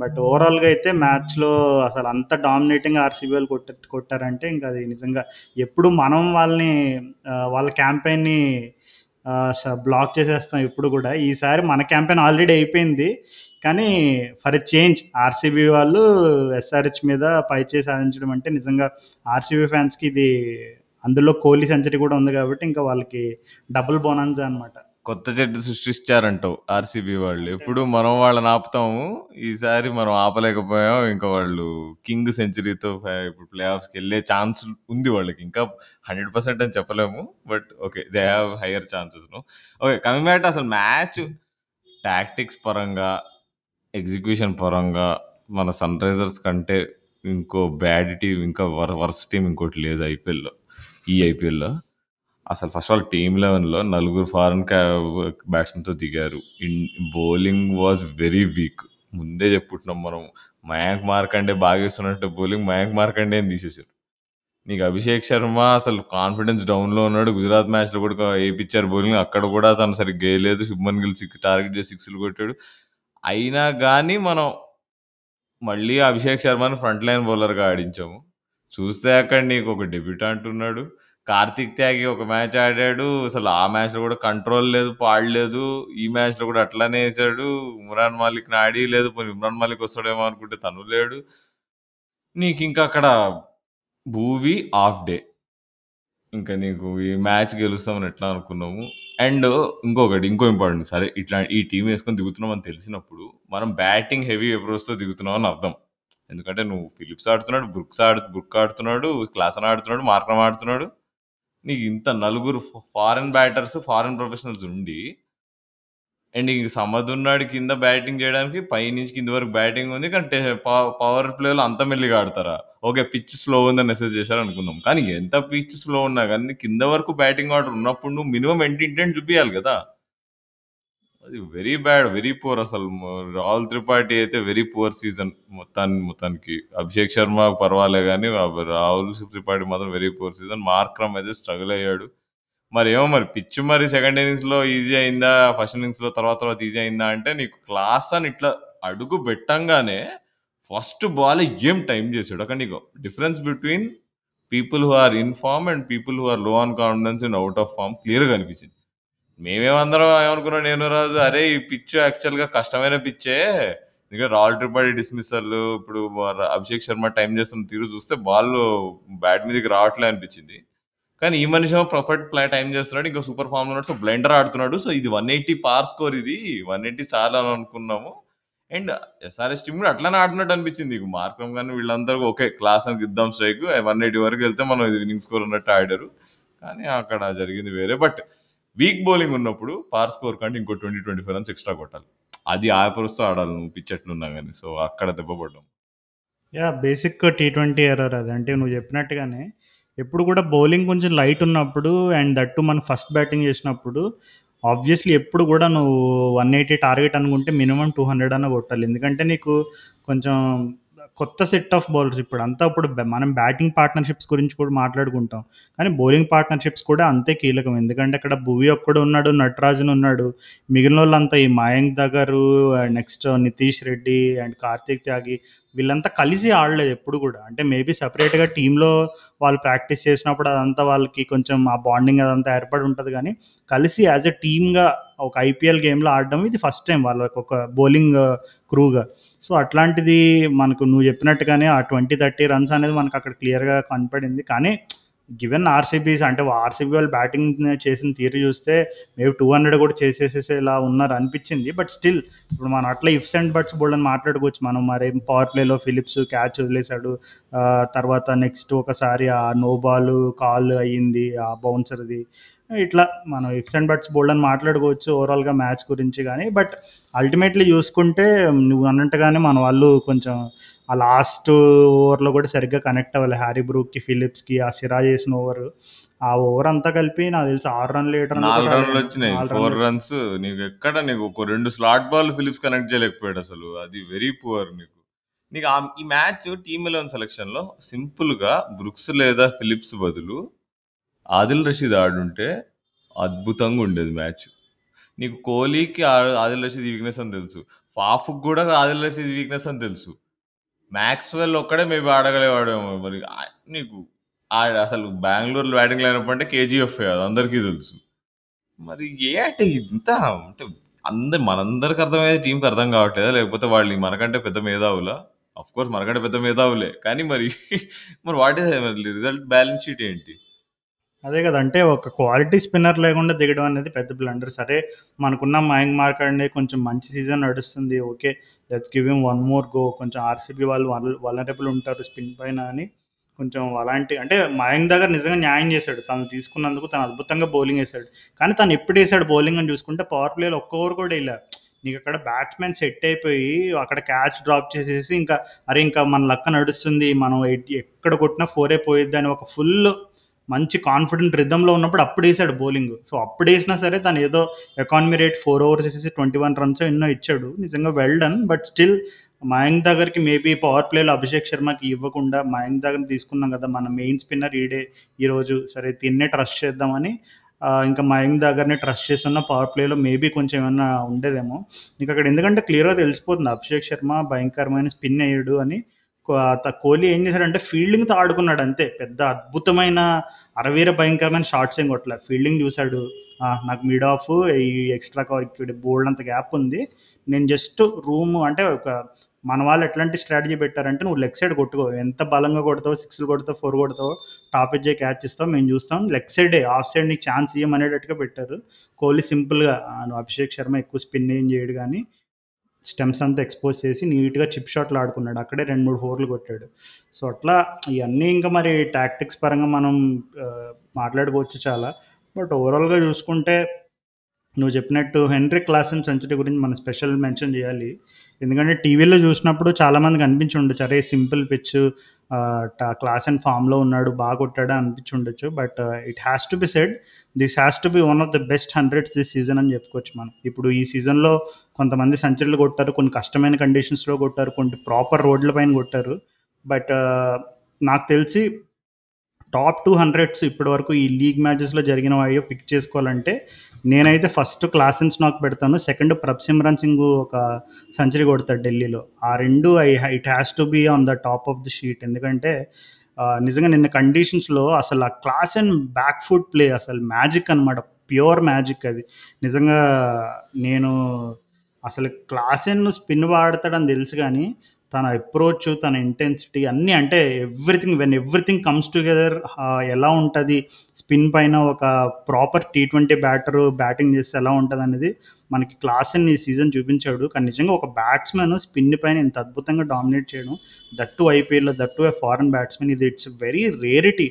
బట్ ఓవరాల్గా అయితే మ్యాచ్లో అసలు అంత డామినేటింగ్ ఆర్సీబీ వాళ్ళు కొట్ట కొట్టారంటే ఇంకా అది నిజంగా ఎప్పుడు మనం వాళ్ళని వాళ్ళ క్యాంపెయిన్ని బ్లాక్ చేసేస్తాం ఎప్పుడు కూడా. ఈసారి మన క్యాంపెయిన్ ఆల్రెడీ అయిపోయింది, కానీ ఫర్ ఎ చేంజ్ ఆర్సీబీ వాళ్ళు ఎస్ఆర్హెచ్ మీద పైచే సాధించడం అంటే నిజంగా ఆర్సీబీ ఫ్యాన్స్కి ఇది, అందులో కోహ్లీ సెంచరీ కూడా ఉంది కాబట్టి ఇంకా వాళ్ళకి డబుల్ బోనస్ అనమాట. కొత్త జట్టు సృష్టించారంటావు ఆర్సీబీ వాళ్ళు. ఎప్పుడు మనం వాళ్ళని ఆపుతాము, ఈసారి మనం ఆపలేకపోయాం. ఇంకా వాళ్ళు కింగ్ సెంచరీతో ఇప్పుడు ప్లే ఆఫ్స్కి వెళ్ళే ఛాన్స్ ఉంది వాళ్ళకి. ఇంకా హండ్రెడ్ పర్సెంట్ అని చెప్పలేము, but okay they have higher chances. Okay coming back, అసలు మ్యాచ్ టాక్టిక్స్ పరంగా ఎగ్జిక్యూషన్ పరంగా మన సన్ రైజర్స్ కంటే ఇంకో బ్యాడ్ టీం, ఇంకా వర్ వర్స్ టీం ఇంకోటి లేదు ఐపీఎల్లో. ఈ ఐపీఎల్లో అసలు ఫస్ట్ ఆఫ్ ఆల్ టీమ్ లెవెన్లో నలుగురు ఫారెన్ క్యా బ్యాట్స్మెన్తో దిగారు. In bowling was very weak. ముందే చెప్పుకుంటున్నాం మనం, మయాంక్ మార్కండే బాగా ఇస్తున్నట్టు బౌలింగ్ మయాంక్ మార్కండే అని తీసేశారు. నీకు అభిషేక్ శర్మ అసలు కాన్ఫిడెన్స్ డౌన్లో ఉన్నాడు. గుజరాత్ మ్యాచ్లో కూడా వేయించారు బౌలింగ్, అక్కడ కూడా తను సరిగ్గా వేయలేదు. శుభ్మన్ గిల్ సిక్స్ టార్గెట్ చేసి సిక్స్లు కొట్టాడు. అయినా కానీ మనం మళ్ళీ అభిషేక్ శర్మని ఫ్రంట్ లైన్ బౌలర్గా ఆడించాము. చూస్తే అక్కడ నీకు ఒక డెబ్యూటాంట్ ఉన్నాడు. కార్తిక్ త్యాగి ఒక మ్యాచ్ ఆడాడు, అసలు ఆ మ్యాచ్లో కూడా కంట్రోల్ లేదు, పాడలేదు. ఈ మ్యాచ్లో కూడా అట్లానే వేసాడు. ఉమ్రాన్ మాలిక్ని ఆడి లేదు. పోనీ ఉమ్రాన్ మాలిక్ వస్తాడేమో అనుకుంటే తను లేడు. నీకు ఇంకా అక్కడ భూవి హాఫ్ డే. ఇంకా నీకు ఈ మ్యాచ్ గెలుస్తామని ఎట్లా అనుకున్నాము. అండ్ ఇంకొకటి ఇంకో ఇంపార్టెంట్, సరే ఇట్లా ఈ టీం వేసుకొని దిగుతున్నాం అని తెలిసినప్పుడు మనం బ్యాటింగ్ హెవీ అప్రోచ్తో దిగుతున్నాం అని అర్థం. ఎందుకంటే నువ్వు ఫిలిప్స్ ఆడుతున్నాడు, బ్రుక్స్ ఆడు బ్రుక్ ఆడుతున్నాడు, క్లాసన్ ఆడుతున్నాడు, మార్క్రమ్ ఆడుతున్నాడు. నీకు ఇంత నలుగురు ఫారెన్ బ్యాటర్స్, ఫారెన్ ప్రొఫెషనల్స్ ఉండి, అండ్ నీకు సమద్ ఉన్నాడు కింద బ్యాటింగ్ చేయడానికి, పైనుంచి కింద వరకు బ్యాటింగ్ ఉంది. కానీ పవర్ ప్లేలో అంత మెల్లిగా ఆడతారా? ఓకే పిచ్ స్లో ఉందని మెసేజ్ చేశారు అనుకుందాం, కానీ ఎంత పిచ్ స్లో ఉన్నా కానీ కింద వరకు బ్యాటింగ్ ఆర్డర్ ఉన్నప్పుడు నువ్వు మినిమం ఎంటి ఇంటెంట్ చూపించాలి కదా. అది వెరీ బ్యాడ్, వెరీ పూర్. అసలు రాహుల్ త్రిపాఠి అయితే వెరీ పూర్ సీజన్ మొత్తాన్ని మొత్తానికి. అభిషేక్ శర్మ పర్వాలే కానీ రాహుల్ త్రిపాఠి మాత్రం వెరీ పూర్ సీజన్. మార్క్రమ్ అయితే స్ట్రగుల్ అయ్యాడు. మరి ఏమో మరి పిచ్ మరి సెకండ్ ఇన్నింగ్స్లో ఈజీ అయిందా, ఫస్ట్ ఇన్నింగ్స్లో తర్వాత తర్వాత ఈజీ అయిందా అంటే నీకు క్లాస్ అని ఇట్లా అడుగు పెట్టంగానే ఫస్ట్ బాల్ ఏం టైం చేసాడు. అక్కడ నీకు difference between people who are in form and people who are low on confidence and out of form క్లియర్గా అనిపించింది. మేమేమందరం ఏమనుకున్నాం, నేను రాజు అరే ఈ పిచ్ యాక్చువల్గా కష్టమైన పిచ్చే. ఎందుకంటే రాయల్ ట్రిపాఠి డిస్మిస్సర్లు, ఇప్పుడు అభిషేక్ శర్మ టైం చేస్తున్న తీరు చూస్తే బాల్ బ్యాట్ మీదకి రావట్లే అనిపించింది. కానీ ఈ మనిషి పర్ఫెక్ట్ ప్లే టైం చేస్తున్నాడు, ఇంకా సూపర్ ఫామ్లో ఉన్నాడు. సో బ్లెండర్ ఆడుతున్నాడు. సో ఇది వన్ ఎయిటీ పార్ స్కోర్, ఇది వన్ ఎయిటీ చాలా అని అనుకున్నాము. అండ్ ఎస్ఆర్ఎస్ టీం కూడా అట్లానే ఆడుతున్నట్టు అనిపించింది నీకు. మార్కం కానీ వీళ్ళందరూ ఓకే క్లాస్ అని ఇద్దాం స్ట్రైక్, వన్ ఎయిటీ వరకు వెళ్తే మనం ఇది విన్నింగ్ స్కోర్ ఉన్నట్టు ఆడారు. కానీ అక్కడ జరిగింది వేరే. బట్ వీక్ బౌలింగ్ ఉన్నప్పుడు పార్ స్కోర్ కంటే ఇంకో twenty twenty five runs extra కొట్టాలి, అది ఆపరుస్తూ ఆడాలి నువ్వు పిచ్ అట్లున్నా కానీ. సో అక్కడ దెబ్బపడ్డాం. Yeah basic T twenty error అది. అంటే నువ్వు చెప్పినట్టుగానే ఎప్పుడు కూడా బౌలింగ్ కొంచెం లైట్ ఉన్నప్పుడు అండ్ దట్టు మనం ఫస్ట్ బ్యాటింగ్ చేసినప్పుడు ఆబ్వియస్లీ ఎప్పుడు కూడా నువ్వు వన్ ఎయిటీ టార్గెట్ అనుకుంటే మినిమం టూ హండ్రెడ్ అన్న కొట్టాలి. ఎందుకంటే నీకు కొంచెం కొత్త సెట్ ఆఫ్ బౌలర్స్ ఇప్పుడు అంతా. ఇప్పుడు మనం బ్యాటింగ్ పార్ట్నర్షిప్స్ గురించి కూడా మాట్లాడుకుంటాం, కానీ బౌలింగ్ పార్ట్నర్షిప్స్ కూడా అంతే కీలకం. ఎందుకంటే అక్కడ భువి ఒక్కడు ఉన్నాడు, నటరాజన్ ఉన్నాడు, మిగిలిన వాళ్ళంతా ఈ మయాంక్ దగరు, నెక్స్ట్ నితీష్ రెడ్డి అండ్ కార్తిక్ త్యాగి వీళ్ళంతా కలిసి ఆడలేదు ఎప్పుడు కూడా. అంటే మేబీ సపరేట్గా టీంలో వాళ్ళు ప్రాక్టీస్ చేసినప్పుడు అదంతా వాళ్ళకి కొంచెం ఆ బాండింగ్ అదంతా ఏర్పడి ఉంటుంది, కానీ కలిసి యాజ్ ఎ టీమ్గా ఒక ఐపీఎల్ గేమ్లో ఆడడం ఇది ఫస్ట్ టైం వాళ్ళకి ఒక బౌలింగ్ క్రూగా. సో అట్లాంటిది మనకు నువ్వు చెప్పినట్టుగానే ఆ ట్వంటీ థర్టీ రన్స్ అనేది మనకు అక్కడ క్లియర్గా కనపడింది. కానీ గివెన్ ఆర్సీబీస్ అంటే ఆర్సీబీ వాళ్ళు బ్యాటింగ్ చేసిన తీరు చూస్తే మేబీ టూ హండ్రెడ్ కూడా చేసేసేసి ఇలా ఉన్నారు అనిపించింది. బట్ స్టిల్ ఇప్పుడు మనం అట్లా ఇఫ్స్ అండ్ బట్స్ బోల్డ్ అని మాట్లాడుకోవచ్చు మనం. మరి పవర్ ప్లేలో ఫిలిప్స్ క్యాచ్ వదిలేశాడు, తర్వాత నెక్స్ట్ ఒకసారి ఆ నో బాల్ కాల్ అయ్యింది ఆ బౌన్సర్ది. ఇట్లా మనం ఇఫ్స్ అండ్ బట్స్ బోల్డ్ అని మాట్లాడుకోవచ్చు ఓవరాల్గా మ్యాచ్ గురించి. కానీ బట్ అల్టిమేట్లీ చూసుకుంటే నువ్వు అన్నట్టుగానే మన వాళ్ళు కొంచెం ఆ లాస్ట్ ఓవర్లో కూడా సరిగ్గా కనెక్ట్ అవ్వాలి హ్యారీ బ్రూక్కి, ఫిలిప్స్కి. ఆ సిరాజ్ చేసిన ఓవర్, ఆ ఓవర్ అంతా కలిపి నాకు తెలిసి ఆరు రన్లు ఏడు రన్లు వచ్చినాయి, ఫోర్ రన్స్. నీకు ఎక్కడ నీకు ఒక రెండు స్లాట్ బాల్ ఫిలిప్స్ కనెక్ట్ చేయలేకపోయాడు అసలు. అది వెరీ పూర్ నీకు. నీకు ఈ మ్యాచ్ టీమ్ ఎలెవన్ సెలక్షన్లో సింపుల్గా బ్రూక్స్ లేదా ఫిలిప్స్ బదులు ఆదిల్ రషీద్ ఆడుంటే అద్భుతంగా ఉండేది మ్యాచ్. నీకు కోహ్లీకి ఆ- ఆదిల్ రషీద్ వీక్నెస్ అని తెలుసు, ఫాఫ్కి కూడా ఆదిల్ రషీద్ వీక్నెస్ అని తెలుసు, మ్యాక్స్వెల్ ఒక్కడే మేబీ ఆడగలేవాడేమో మరి. ఆ- నీకు ఆ- అసలు బెంగళూరు బ్యాటింగ్ లైనప్ అంటే కేజీఎఫ్ కాదు అందరికీ తెలుసు. మరి ఏ అంటే ఇంత అంటే అందరు మనందరికి అర్థమయ్యే టీంకి అర్థం కావట్లేదా, లేకపోతే వాళ్ళు మనకంటే పెద్ద మేధావులా? అఫ్ కోర్స్ మనకంటే పెద్ద మేధావులే, కానీ మరి మరి వాట్ ఈస్ మరి రిజల్ట్ బ్యాలెన్స్ షీట్ ఏంటి? అదే కదా, అంటే ఒక క్వాలిటీ స్పిన్నర్ లేకుండా దిగడం అనేది పెద్ద బ్లండర్. సరే మనకున్న మయాంక్ మార్కండే కొంచెం మంచి సీజన్ నడుస్తుంది, okay let's give him one more go, కొంచెం ఆర్సీబీ వాళ్ళు వలనరబుల్ ఉంటారు స్పిన్ పైన అని కొంచెం అలాంటి, అంటే మయాంక్ దగ్గర నిజంగా న్యాయం చేశాడు తను తీసుకున్నందుకు, తను అద్భుతంగా బౌలింగ్ వేశాడు. కానీ తను ఎప్పుడు వేసాడు బౌలింగ్ అని చూసుకుంటే పవర్ ప్లేలో ఒక్క ఓవర్ కూడా ఇలా నీకు అక్కడ బ్యాట్స్మెన్ సెట్ అయిపోయి అక్కడ క్యాచ్ డ్రాప్ చేసేసి ఇంకా అరే ఇంకా మన లక్క నడుస్తుంది మనం ఎట్- ఎక్కడ కొట్టినా ఫోరే పోయిద్ది అని ఒక ఫుల్ మంచి కాన్ఫిడెంట్ రిధంలో ఉన్నప్పుడు అప్పుడు వేసాడు బౌలింగ్. సో అప్పుడు వేసినా సరే తను ఏదో ఎకానమీ రేట్ ఫోర్ ఓవర్స్ వేసేసి ట్వంటీ వన్ రన్స్ ఎన్నో ఇచ్చాడు, నిజంగా well done. But still Mayank దగ్గరికి మేబీ పవర్ ప్లేలో అభిషేక్ శర్మకి ఇవ్వకుండా మయాంక్ దగ్గర తీసుకున్నాం కదా మన మెయిన్ స్పిన్నర్ ఈడే ఈరోజు, సరే తిన్నే ట్రస్ట్ చేద్దామని ఆ, ఇంకా మయాంక్ దగ్గరనే ట్రస్ట్ చేస్తున్న పవర్ ప్లేలో మేబీ కొంచెం ఏమైనా ఉండేదేమో నీకు అక్కడ, ఎందుకంటే క్లియర్గా తెలిసిపోతుంది అభిషేక్ శర్మ భయంకరమైన స్పిన్ అయ్యాడు అని. కో- త- కోహ్లీ ఏం చేశాడంటే ఫీల్డింగ్తో ఆడుకున్నాడు అంతే, పెద్ద అద్భుతమైన అరవీర భయంకరమైన షార్ట్స్ ఏం కొట్టలే, ఫీల్డింగ్ చూశాడు. "ఆ, నాకు మిడ్ ఆఫ్ ఈ ఎక్స్ట్రా ఇక్కడ బోల్డ్ అంత గ్యాప్ ఉంది, నేను జస్ట్ రూమ్ అంటే ఒక మన వాళ్ళు ఎట్లాంటి స్ట్రాటజీ పెట్టారంటే నువ్వు లెగ్ సైడ్ కొట్టుకో, ఎంత బలంగా కొడతావు సిక్స్లు కొడతావు ఫోర్ కొడతావు టాప్ ఎజ్జే క్యాచ్ ఇస్తావు మేము చూస్తాం, లెగ్ సైడే ఆఫ్ సైడ్ నీకు ఛాన్స్ ఇవ్వమనేటట్టుగా పెట్టారు. కోహ్లీ సింపుల్గా అభిషేక్ శర్మ ఎక్కువ స్పిన్ ఏం చేయడు కానీ స్టెమ్స్ అంతా ఎక్స్పోజ్ చేసి నీట్గా చిప్ షాట్లు ఆడుకున్నాడు, అక్కడే రెండు మూడు ఫోర్లు కొట్టాడు. సో అట్లా ఇవన్నీ ఇంకా మరి టాక్టిక్స్ పరంగా మనం ఆ, మాట్లాడుకోవచ్చు చాలా. బట్ ఓవరాల్గా చూసుకుంటే నువ్వు చెప్పినట్టు హెన్రీ క్లాసన్ సెంచరీ గురించి మనం స్పెషల్ మెన్షన్ చేయాలి, ఎందుకంటే టీవీలో చూసినప్పుడు చాలామందికి అనిపించి ఉండొచ్చు అరే సింపుల్ పిచ్ క్లాస్ అండ్ ఫామ్లో ఉన్నాడు బాగా కొట్టాడు అనిపించి ఉండొచ్చు. But it has to be said this has to be one of the best hundreds this season అని చెప్పుకోవచ్చు మనం. ఇప్పుడు ఈ సీజన్లో కొంతమంది సెంచరీలు కొట్టారు, కొన్ని కష్టమైన కండిషన్స్లో కొట్టారు, కొన్ని ప్రాపర్ రోడ్ల పైన కొట్టారు. బట్ నాకు తెలిసి టాప్ టూ హండ్రెడ్స్ ఇప్పటి వరకు ఈ లీగ్ మ్యాచెస్లో జరిగిన అయ్యో పిక్ చేసుకోవాలంటే నేనైతే ఫస్ట్ క్లాసెన్స్ నాకు పెడతాను, సెకండ్ ప్రబ్సిమ్రాన్ సింగ్ ఒక సెంచరీ కొడతాడు ఢిల్లీలో, ఆ రెండు I it has to be on the top of the sheet. ఎందుకంటే ఆ, నిజంగా నిన్న కండిషన్స్లో అసలు ఆ class and back foot play అసలు మ్యాజిక్ అనమాట, ప్యూర్ మ్యాజిక్ అది నిజంగా. నేను అసలు క్లాసెన్ స్పిన్ వాడతాడని తెలుసు కానీ తన అప్రోచ్ తన ఇంటెన్సిటీ అన్నీ అంటే everything when everything comes together ఎలా ఉంటుంది స్పిన్ పైన ఒక proper T twenty batter batting చేస్తే ఎలా ఉంటుంది అనేది మనకి క్లాసెన్ ఈ సీజన్ చూపించాడు. కానీ నిజంగా ఒక బ్యాట్స్మెన్ స్పిన్ పైన ఇంత అద్భుతంగా డామినేట్ చేయడం, దట్టు ఐపీఎల్లో దట్టు ఏ ఫారెన్ బ్యాట్స్మెన్, ఇది ఇట్స్ వెరీ రేరిటీ.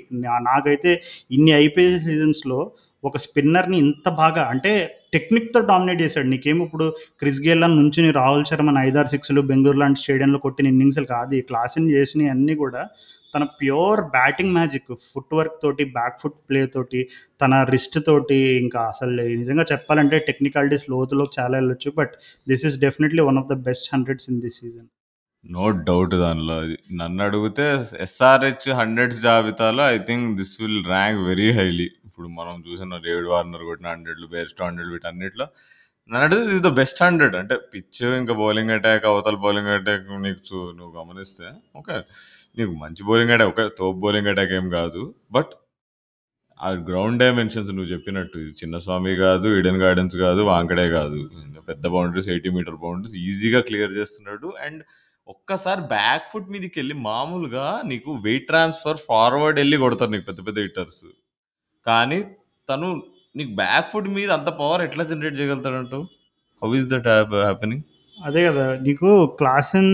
నాకైతే ఇన్ని ఐపీఎల్ సీజన్స్లో ఒక స్పిన్నర్ని ఇంత బాగా అంటే టెక్నిక్తో డామినేట్ చేశాడు. నీకేం ఇప్పుడు క్రిస్ గేల్ అని నుంచి రాహుల్ శర్మ ఐదారు సిక్స్లు బెంగళూరు లాంటి స్టేడియంలో కొట్టిన ఇన్నింగ్స్లు కాదు ఈ క్లాసిన్ చేసిన అన్నీ కూడా, తన pure batting magic foot work తోటి బ్యాక్ ఫుట్ ప్లే తోటి తన రిస్ట్ తోటి ఇంకా అసలు నిజంగా చెప్పాలంటే టెక్నికాలిటీస్ లోతులో చాలా వెళ్ళొచ్చు. But this is definitely one of the best hundreds in this season. No doubt దానిలో. అది నన్ను అడిగితే ఎస్ఆర్హెచ్ హండ్రెడ్స్ జాబితాలో I think this will rank very highly. ఇప్పుడు మనం చూసిన డేవిడ్ వార్నర్ కొట్టిన హండ్రెడ్లు, బేర్స్ట్ హండ్రెడ్, వీటన్నిటిలో నన్ను అడిగితే దిస్ ద బెస్ట్ హండ్రెడ్. అంటే పిచ్ ఇంకా బౌలింగ్ అటాక్, అవతల బౌలింగ్ అటాక్ నీకు చూ- నువ్వు గమనిస్తే ఓకే నీకు మంచి బౌలింగ్ అటాక్, ఓకే తోపు బౌలింగ్ అటాక్ ఏం కాదు, బట్ ఆ గ్రౌండ్ డైమెన్షన్స్ నువ్వు చెప్పినట్టు ఇది చిన్నస్వామి కాదు, ఈడెన్ గార్డెన్స్ కాదు, వాంకడే కాదు, పెద్ద బౌండరీస్ ఎయిటీ మీటర్ బౌండరీస్ ఈజీగా క్లియర్ చేస్తున్నాడు. అండ్ ఒక్కసారి బ్యాక్ ఫుట్ మీదకి వెళ్ళి మామూలుగా నీకు వెయిట్ ట్రాన్స్ఫర్ ఫార్వర్డ్ వెళ్ళి కొడతారు నీకు పెద్ద పెద్ద హిట్టర్స్, కానీ తను నీకు బ్యాక్ ఫుట్ మీద అంత పవర్ ఎట్లా జనరేట్ చేయగలుగుతాడంటూ? How is that happening? అదే కదా నీకు క్లాసిన్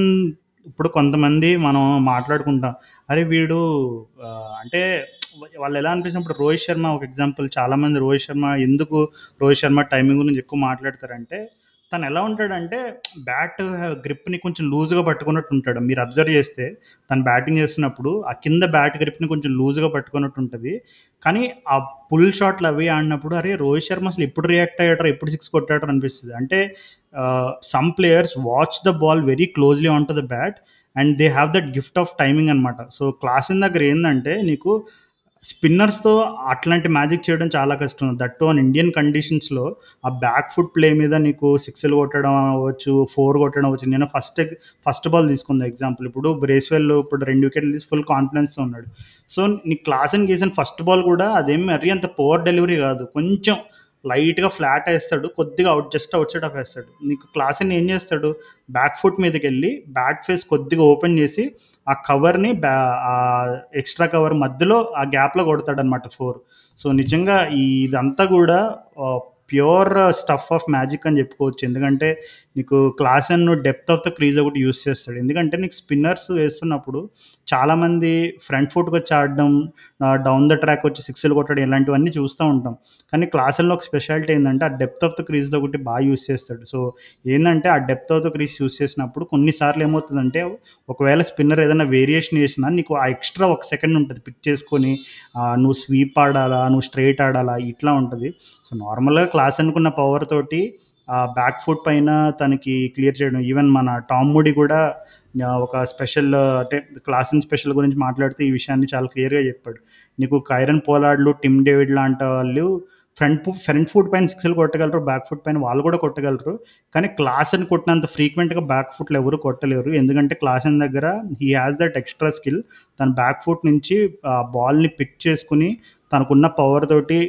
ఇప్పుడు కొంతమంది మనం మాట్లాడుకుంటాం అరే వీడు ఆ, అంటే వాళ్ళు ఎలా అనిపిస్తుంది. ఇప్పుడు రోహిత్ శర్మ ఒక ఎగ్జాంపుల్, చాలామంది రోహిత్ శర్మ ఎందుకు రోహిత్ శర్మ టైమింగ్ గురించి ఎక్కువ మాట్లాడతారంటే తను ఎలా ఉంటాడంటే బ్యాట్ గ్రిప్ని కొంచెం లూజ్గా పట్టుకున్నట్టు ఉంటాడు. మీరు అబ్జర్వ్ చేస్తే తను బ్యాటింగ్ చేస్తున్నప్పుడు ఆ కింద బ్యాట్ గ్రిప్ని కొంచెం లూజ్గా పట్టుకున్నట్టు ఉంటుంది, కానీ ఆ పుల్ షాట్లు అవి ఆడినప్పుడు అరే రోహిత్ శర్మ అసలు ఎప్పుడు రియాక్ట్ అయ్యాడరా ఎప్పుడు సిక్స్ కొట్టాడరా అనిపిస్తుంది. అంటే some players watch the ball very closely on to the bat and they have that gift of timing అనమాట. సో క్లాస్ ఇన్ దగ్గర ఏంటంటే నీకు స్పిన్నర్స్తో అట్లాంటి మ్యాజిక్ చేయడం చాలా కష్టం. దట్ ఆన్ ఇండియన్ కండిషన్స్లో ఆ బ్యాక్ ఫుట్ ప్లే మీద నీకు సిక్స్లు కొట్టడం అవ్వచ్చు, ఫోర్ కొట్టడం అవ్వచ్చు. నేను ఫస్ట్ ఫస్ట్ బాల్ తీసుకుందా ఎగ్జాంపుల్. ఇప్పుడు బ్రేస్వెల్ ఇప్పుడు రెండు వికెట్లు తీసి ఫుల్ కాన్ఫిడెన్స్తో ఉన్నాడు. సో నీకు క్లాసన్ గీసిన ఫస్ట్ బాల్ కూడా అదేం మరీ అంత పవర్ డెలివరీ కాదు, కొంచెం లైట్గా ఫ్లాట్ వేస్తాడు, కొద్దిగా out just outside off వేస్తాడు. నీకు క్లాసన్ ఏం చేస్తాడు, బ్యాక్ ఫుట్ మీదకి వెళ్ళి బ్యాట్ ఫేస్ కొద్దిగా ఓపెన్ చేసి ఆ కవర్ని బ్యా ఆ ఎక్స్ట్రా కవర్ మధ్యలో ఆ గ్యాప్లో కొడతాడు అనమాట ఫోర్. సో నిజంగా ఇదంతా కూడా ప్యూర్ స్టఫ్ ఆఫ్ మ్యాజిక్ అని చెప్పుకోవచ్చు. ఎందుకంటే నీకు Klaasen depth of the crease ఒకటి యూస్ చేస్తాడు. ఎందుకంటే నీకు స్పిన్నర్స్ వేస్తున్నప్పుడు చాలామంది ఫ్రంట్ ఫుట్కి వచ్చి ఆడడం, డౌన్ ద ట్రాక్ వచ్చి సిక్స్లు కొట్టడం ఇలాంటివన్నీ చూస్తూ ఉంటాం. కానీ క్లాసన్లో ఒక స్పెషాలిటీ ఏంటంటే ఆ డెప్త్ ఆఫ్ ద క్రీజ్లో ఒకటి బాగా యూస్ చేస్తాడు. సో ఏంటంటే ఆ depth of the crease use చేసినప్పుడు కొన్నిసార్లు ఏమవుతుందంటే ఒకవేళ స్పిన్నర్ ఏదైనా వేరియేషన్ చేసినా నీకు ఆ ఎక్స్ట్రా ఒక సెకండ్ ఉంటుంది పిక్ చేసుకొని నువ్వు స్వీప్ ఆడాలా, నువ్వు స్ట్రైట్ ఆడాలా, ఇట్లా ఉంటుంది. సో నార్మల్గా క్లాస్ అనుకున్న పవర్ తోటి ఆ బ్యాక్ ఫుట్ పైన తనకి క్లియర్ చేయడం. ఈవెన్ మన టామ్ మూడీ కూడా ఒక స్పెషల్ అంటే క్లాస్ అండ్ స్పెషల్ గురించి మాట్లాడుతూ ఈ విషయాన్ని చాలా క్లియర్గా చెప్పాడు. నీకు కైరన్ పోలాడ్లు, టిమ్ డేవిడ్ లాంటి వాళ్ళు ఫ్రంట్ ఫ్రంట్ ఫుట్ పైన సిక్స్లు కొట్టగలరు, బ్యాక్ ఫుట్ పైన వాళ్ళు కూడా కొట్టగలరు. కానీ క్లాసన్ కొట్టినంత ఫ్రీక్వెంట్గా బ్యాక్ ఫుట్లు ఎవరు కొట్టలేరు. ఎందుకంటే క్లాసన్ దగ్గర he has that extra skill. తన బ్యాక్ ఫుట్ నుంచి ఆ బాల్ని పిక్ చేసుకుని తనకున్న పవర్ తోటి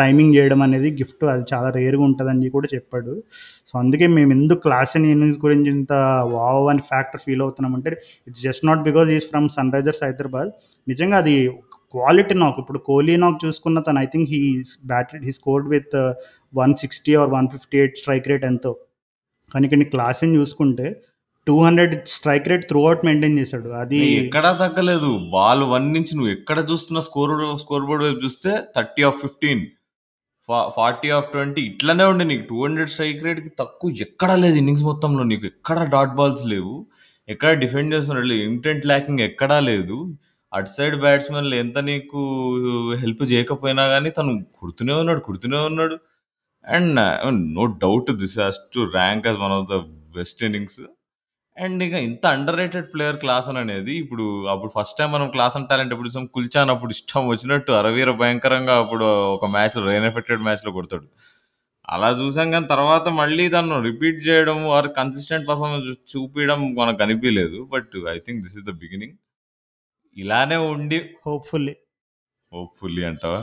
టైమింగ్ చేయడం అనేది గిఫ్ట్, అది చాలా రేర్గా ఉంటుందని కూడా చెప్పాడు. సో అందుకే మేము ఎందుకు క్లాస్ అండ్ ఇన్నింగ్స్ గురించి ఇంత వావ్ అని ఫ్యాక్టర్ ఫీల్ అవుతున్నామంటే it's just not because is from sun Risers Hyderabad. నిజంగా అది క్వాలిటీ నాక్. ఇప్పుడు కోహ్లీ నాక్ చూసుకున్న తను I think he batted he scored with one sixty or one fifty eight strike rate ఎంతో. కానీ ఇక్కడ క్లాస్ అని చూసుకుంటే two hundred strike rate throughout maintain చేశాడు. అది ఎక్కడా తగ్గలేదు. బాల్ వన్ నుంచి నువ్వు ఎక్కడ చూస్తున్న స్కోర్ స్కోర్ బోర్డ్ వైపు చూస్తే thirty off fifteen forty off twenty ఇట్లానే ఉండే. నీకు టూ హండ్రెడ్ స్ట్రైక్ రేట్కి తక్కువ ఎక్కడా లేదు ఇన్నింగ్స్ మొత్తంలో. నీకు ఎక్కడ డాట్ బాల్స్ లేవు, ఎక్కడ డిఫెండ్ చేస్తున్నారు లేదు, ఇంటెంట్ ల్యాకింగ్ ఎక్కడా లేదు. అటు సైడ్ బ్యాట్స్మెన్లు ఎంత నీకు హెల్ప్ చేయకపోయినా కానీ తను కుడుతూనే ఉన్నాడు కుడుతూనే ఉన్నాడు and no doubt this has to rank as one of the best innings. And ఇక ఇంత అండర్ రేటెడ్ ప్లేయర్ క్లాసన్ అనేది ఇప్పుడు అప్పుడు ఫస్ట్ టైం మనం క్లాసన్ టాలెంట్ ఎప్పుడు చూసాం, కుల్చాన్ అప్పుడు ఇష్టం వచ్చినట్టు అరవీర భయంకరంగా అప్పుడు ఒక మ్యాచ్లో రెయిన్ ఎఫెక్టెడ్ మ్యాచ్లో కొడతాడు, అలా చూసాం. కానీ తర్వాత మళ్ళీ దాన్ని రిపీట్ చేయడం ఆర్ కన్సిస్టెంట్ పర్ఫార్మెన్స్ చూపించడం మనకు కనిపించలేదు. But I think this is the beginning. ఇలానే ఉండి హోప్ఫుల్లీ హోప్ఫుల్లీ అంటావా?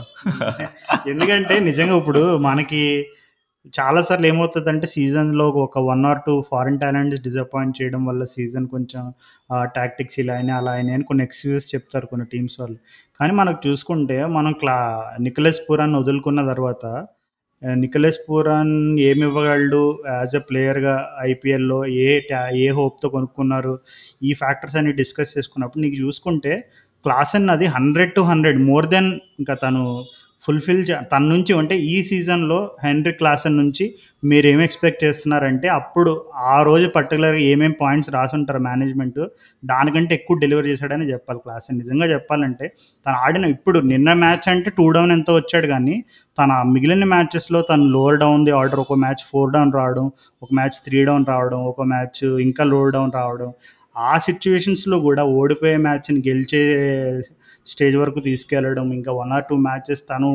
ఎందుకంటే నిజంగా ఇప్పుడు మనకి చాలాసార్లు ఏమవుతుందంటే సీజన్లో ఒక one or two foreign talents disappoint చేయడం వల్ల సీజన్ కొంచెం టాక్టిక్స్ ఇలా అయినా అలా అయినా అని కొన్ని ఎక్స్క్యూజెస్ చెప్తారు కొన్ని టీమ్స్ వాళ్ళు. కానీ మనకు చూసుకుంటే మనం క్లా నికోలస్ పూరాన్ వదులుకున్న తర్వాత నికోలస్ పూరాన్ ఏమి ఇవ్వగలడు యాజ్ ఎ ప్లేయర్గా ఐపీఎల్లో, ఏ ఏ హోప్తో కొనుక్కున్నారు, ఈ ఫ్యాక్టర్స్ అన్ని డిస్కస్ చేసుకున్నప్పుడు నీకు చూసుకుంటే క్లాస్ అన్నది hundred to hundred more than ఇంకా తను ఫుల్ఫిల్ చే తన నుంచి అంటే ఈ సీజన్లో హెన్రీ క్లాసన్ నుంచి మీరు ఏమి ఎక్స్పెక్ట్ చేస్తున్నారంటే అప్పుడు ఆ రోజు పర్టికులర్గా ఏమేమి పాయింట్స్ రాసుంటారు మేనేజ్మెంట్ దానికంటే ఎక్కువ డెలివరీ చేశాడని చెప్పాలి క్లాసన్. నిజంగా చెప్పాలంటే తను ఆడిన ఇప్పుడు నిన్న మ్యాచ్ అంటే టూ డౌన్ ఎంతో వచ్చాడు, కానీ తన మిగిలిన మ్యాచెస్లో తను లోవర్ డౌన్ ది ఆర్డర్, ఒక మ్యాచ్ ఫోర్ డౌన్ రావడం, ఒక మ్యాచ్ త్రీ డౌన్ రావడం, ఒక మ్యాచ్ ఇంకా లోవర్ డౌన్ రావడం, ఆ సిచ్యువేషన్స్లో కూడా ఓడిపోయే మ్యాచ్ని గెలిచే స్టేజ్ వరకు తీసుకెళ్ళడం, ఇంకా వన్ ఆర్ టూ మ్యాచెస్ తను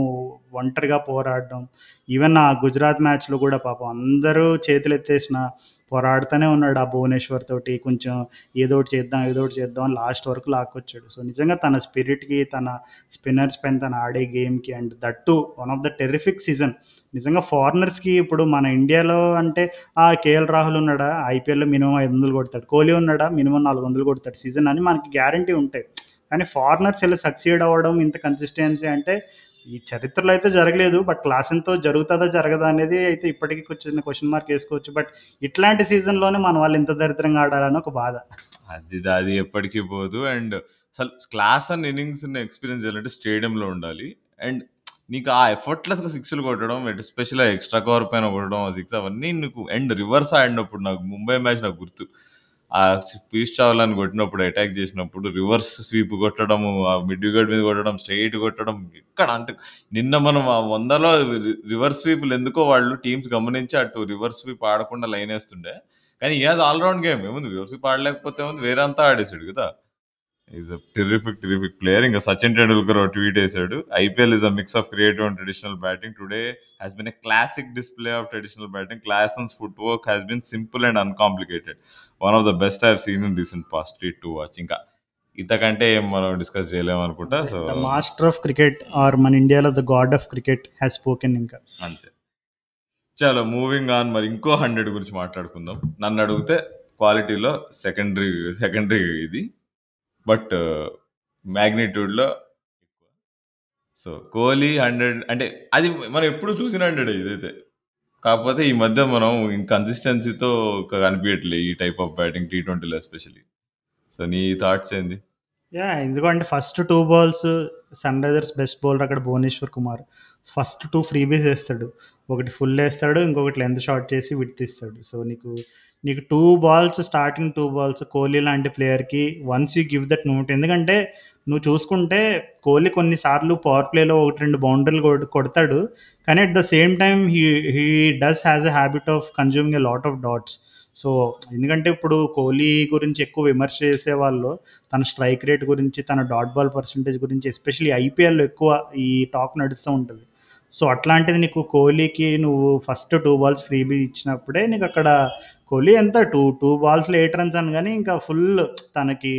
ఒంటరిగా పోరాడడం. ఈవెన్ ఆ గుజరాత్ మ్యాచ్లో కూడా పాపం అందరూ చేతులు ఎత్తేసిన పోరాడుతూనే ఉన్నాడు ఆ భువనేశ్వర్ తోటి, కొంచెం ఏదో ఒకటి చేద్దాం ఏదో ఒకటి చేద్దాం అని లాస్ట్ వరకు లాక్కొచ్చాడు. సో నిజంగా తన స్పిరిట్కి, తన స్పిన్నర్స్ పైన తను ఆడే గేమ్కి and that to one of the terrific season. నిజంగా ఫారినర్స్కి ఇప్పుడు మన ఇండియాలో అంటే ఆ కేఎల్ రాహుల్ ఉన్నాడా ఐపీఎల్లో మినిమం ఐదు వందలు కొడతాడు, కోహ్లీ ఉన్నాడా మినిమం నాలుగు వందలు కొడతాడు సీజన్ అని మనకి గ్యారంటీ ఉంటాయి. కానీ ఫారినర్స్ ఇలా సక్సీడ్ అవ్వడం ఇంత కన్సిస్టెన్సీ అంటే ఈ చరిత్రలో అయితే జరగలేదు. బట్ క్లాసన్తో జరుగుతుందా జరగదా అనేది అయితే ఇప్పటికీ కొంచెం క్వశ్చన్ మార్క్ వేసుకోవచ్చు. బట్ ఇట్లాంటి సీజన్లోనే మన వాళ్ళు ఇంత దరిద్రంగా ఆడాలని ఒక బాధ, అది అది ఎప్పటికీ పోదు. అండ్ అసలు క్లాస్ అండ్ ఇన్నింగ్స్ ఎక్స్పీరియన్స్ చేయాలంటే స్టేడియంలో ఉండాలి. అండ్ నీకు ఆ ఎఫర్ట్లెస్గా సిక్స్లు కొట్టడం, ఎస్పెషల్గా ఎక్స్ట్రా కవర్ పైన కొట్టడం సిక్స్ అవన్నీ నీకు అండ్ రివర్స్ ఆడినప్పుడు నాకు ముంబై మ్యాచ్ నాకు గుర్తు, ఆ పీస్ చావలాన్ని కొట్టినప్పుడు అటాక్ చేసినప్పుడు రివర్స్ స్వీప్ కొట్టడము, ఆ మిడ్ వికెట్ మీద కొట్టడం, స్ట్రైట్ కొట్టడం, ఎక్కడ అంటే నిన్న మనం ఆ వందలో రివర్స్ స్వీప్లు ఎందుకో వాళ్ళు టీమ్స్ గమనించి అటు రివర్స్ స్వీప్ ఆడకుండా లైన్ వేస్తుండే. కానీ ఈ ఆల్రౌండ్ గేమ్ ఏముంది, రివర్స్ స్వీప్ ఆడలేకపోతే ఏముంది, వేరే అంతా ఆడేసాడు కదా. Is a terrific terrific player. ఇంకా సచిన్ టెండూల్కర్ ట్వీట్ చేశాడు, IPL is a mix of creative and traditional batting. Today has been a classic display of traditional batting. Klaasen's foot work has been simple and uncomplicated. One of the best I have seen in recent past treat to watch. ఇంకా ఇంతకంటే మనం డిస్కస్ చేయలేము అనుకుంటా. So the master of cricket or మన ఇండియాలో the god of cricket has spoken. ఇంకా అంతే. చాలా మూవింగ్ ఆన్, మరి ఇంకో హండ్రెడ్ గురించి మాట్లాడుకుందాం. నన్ను అడిగితే క్వాలిటీలో సెకండరీ సెకండరీ ఇది, బట్ మ్యాగ్నిట్యూడ్లో ఎక్కువ. సో కోహ్లీ హండ్రెడ్ అంటే అది మనం ఎప్పుడు చూసిన హండ్రెడ్ ఇదైతే. కాకపోతే ఈ మధ్య మనం ఇన్కన్సిస్టెన్సీతో కనిపించట్లే ఈ టైప్ ఆఫ్ బ్యాటింగ్ టీ ట్వంటీలో ఎస్పెషల్లీ. సో నీ థాట్స్ ఏంది? యా, ఎందుకంటే first two balls sun Risers best bowler అక్కడ Bhuvneshwar Kumar. First two freebies వేస్తాడు, ఒకటి ఫుల్ వేస్తాడు, ఇంకొకటి లెంత్ షాట్ చేసి విడ్త్ ఇస్తాడు. సో నీకు నీకు two balls starting two balls Kohli లాంటి ప్లేయర్కి once you give that note. ఎందుకంటే నువ్వు చూసుకుంటే కోహ్లీ కొన్నిసార్లు పవర్ ప్లేలో ఒకటి రెండు బౌండరీలు కొడతాడు, కానీ at the same time he he does has a habit of consuming a lot of dots. So ఎందుకంటే ఇప్పుడు కోహ్లీ గురించి ఎక్కువ విమర్శ చేసే వాళ్ళు తన స్ట్రైక్ రేట్ గురించి, తన డాట్ బాల్ పర్సంటేజ్ గురించి, ఎస్పెషల్లీ ఐపీఎల్లో ఎక్కువ ఈ టాక్ నడుస్తూ ఉంటుంది. సో అట్లాంటిది నీకు కోహ్లీకి నువ్వు first two balls freebie ఇచ్చినప్పుడే నీకు అక్కడ కోహ్లీ ఎంత టూ టూ బాల్స్లో ఎయిట్ రన్స్ అని, కానీ ఇంకా ఫుల్ తనకి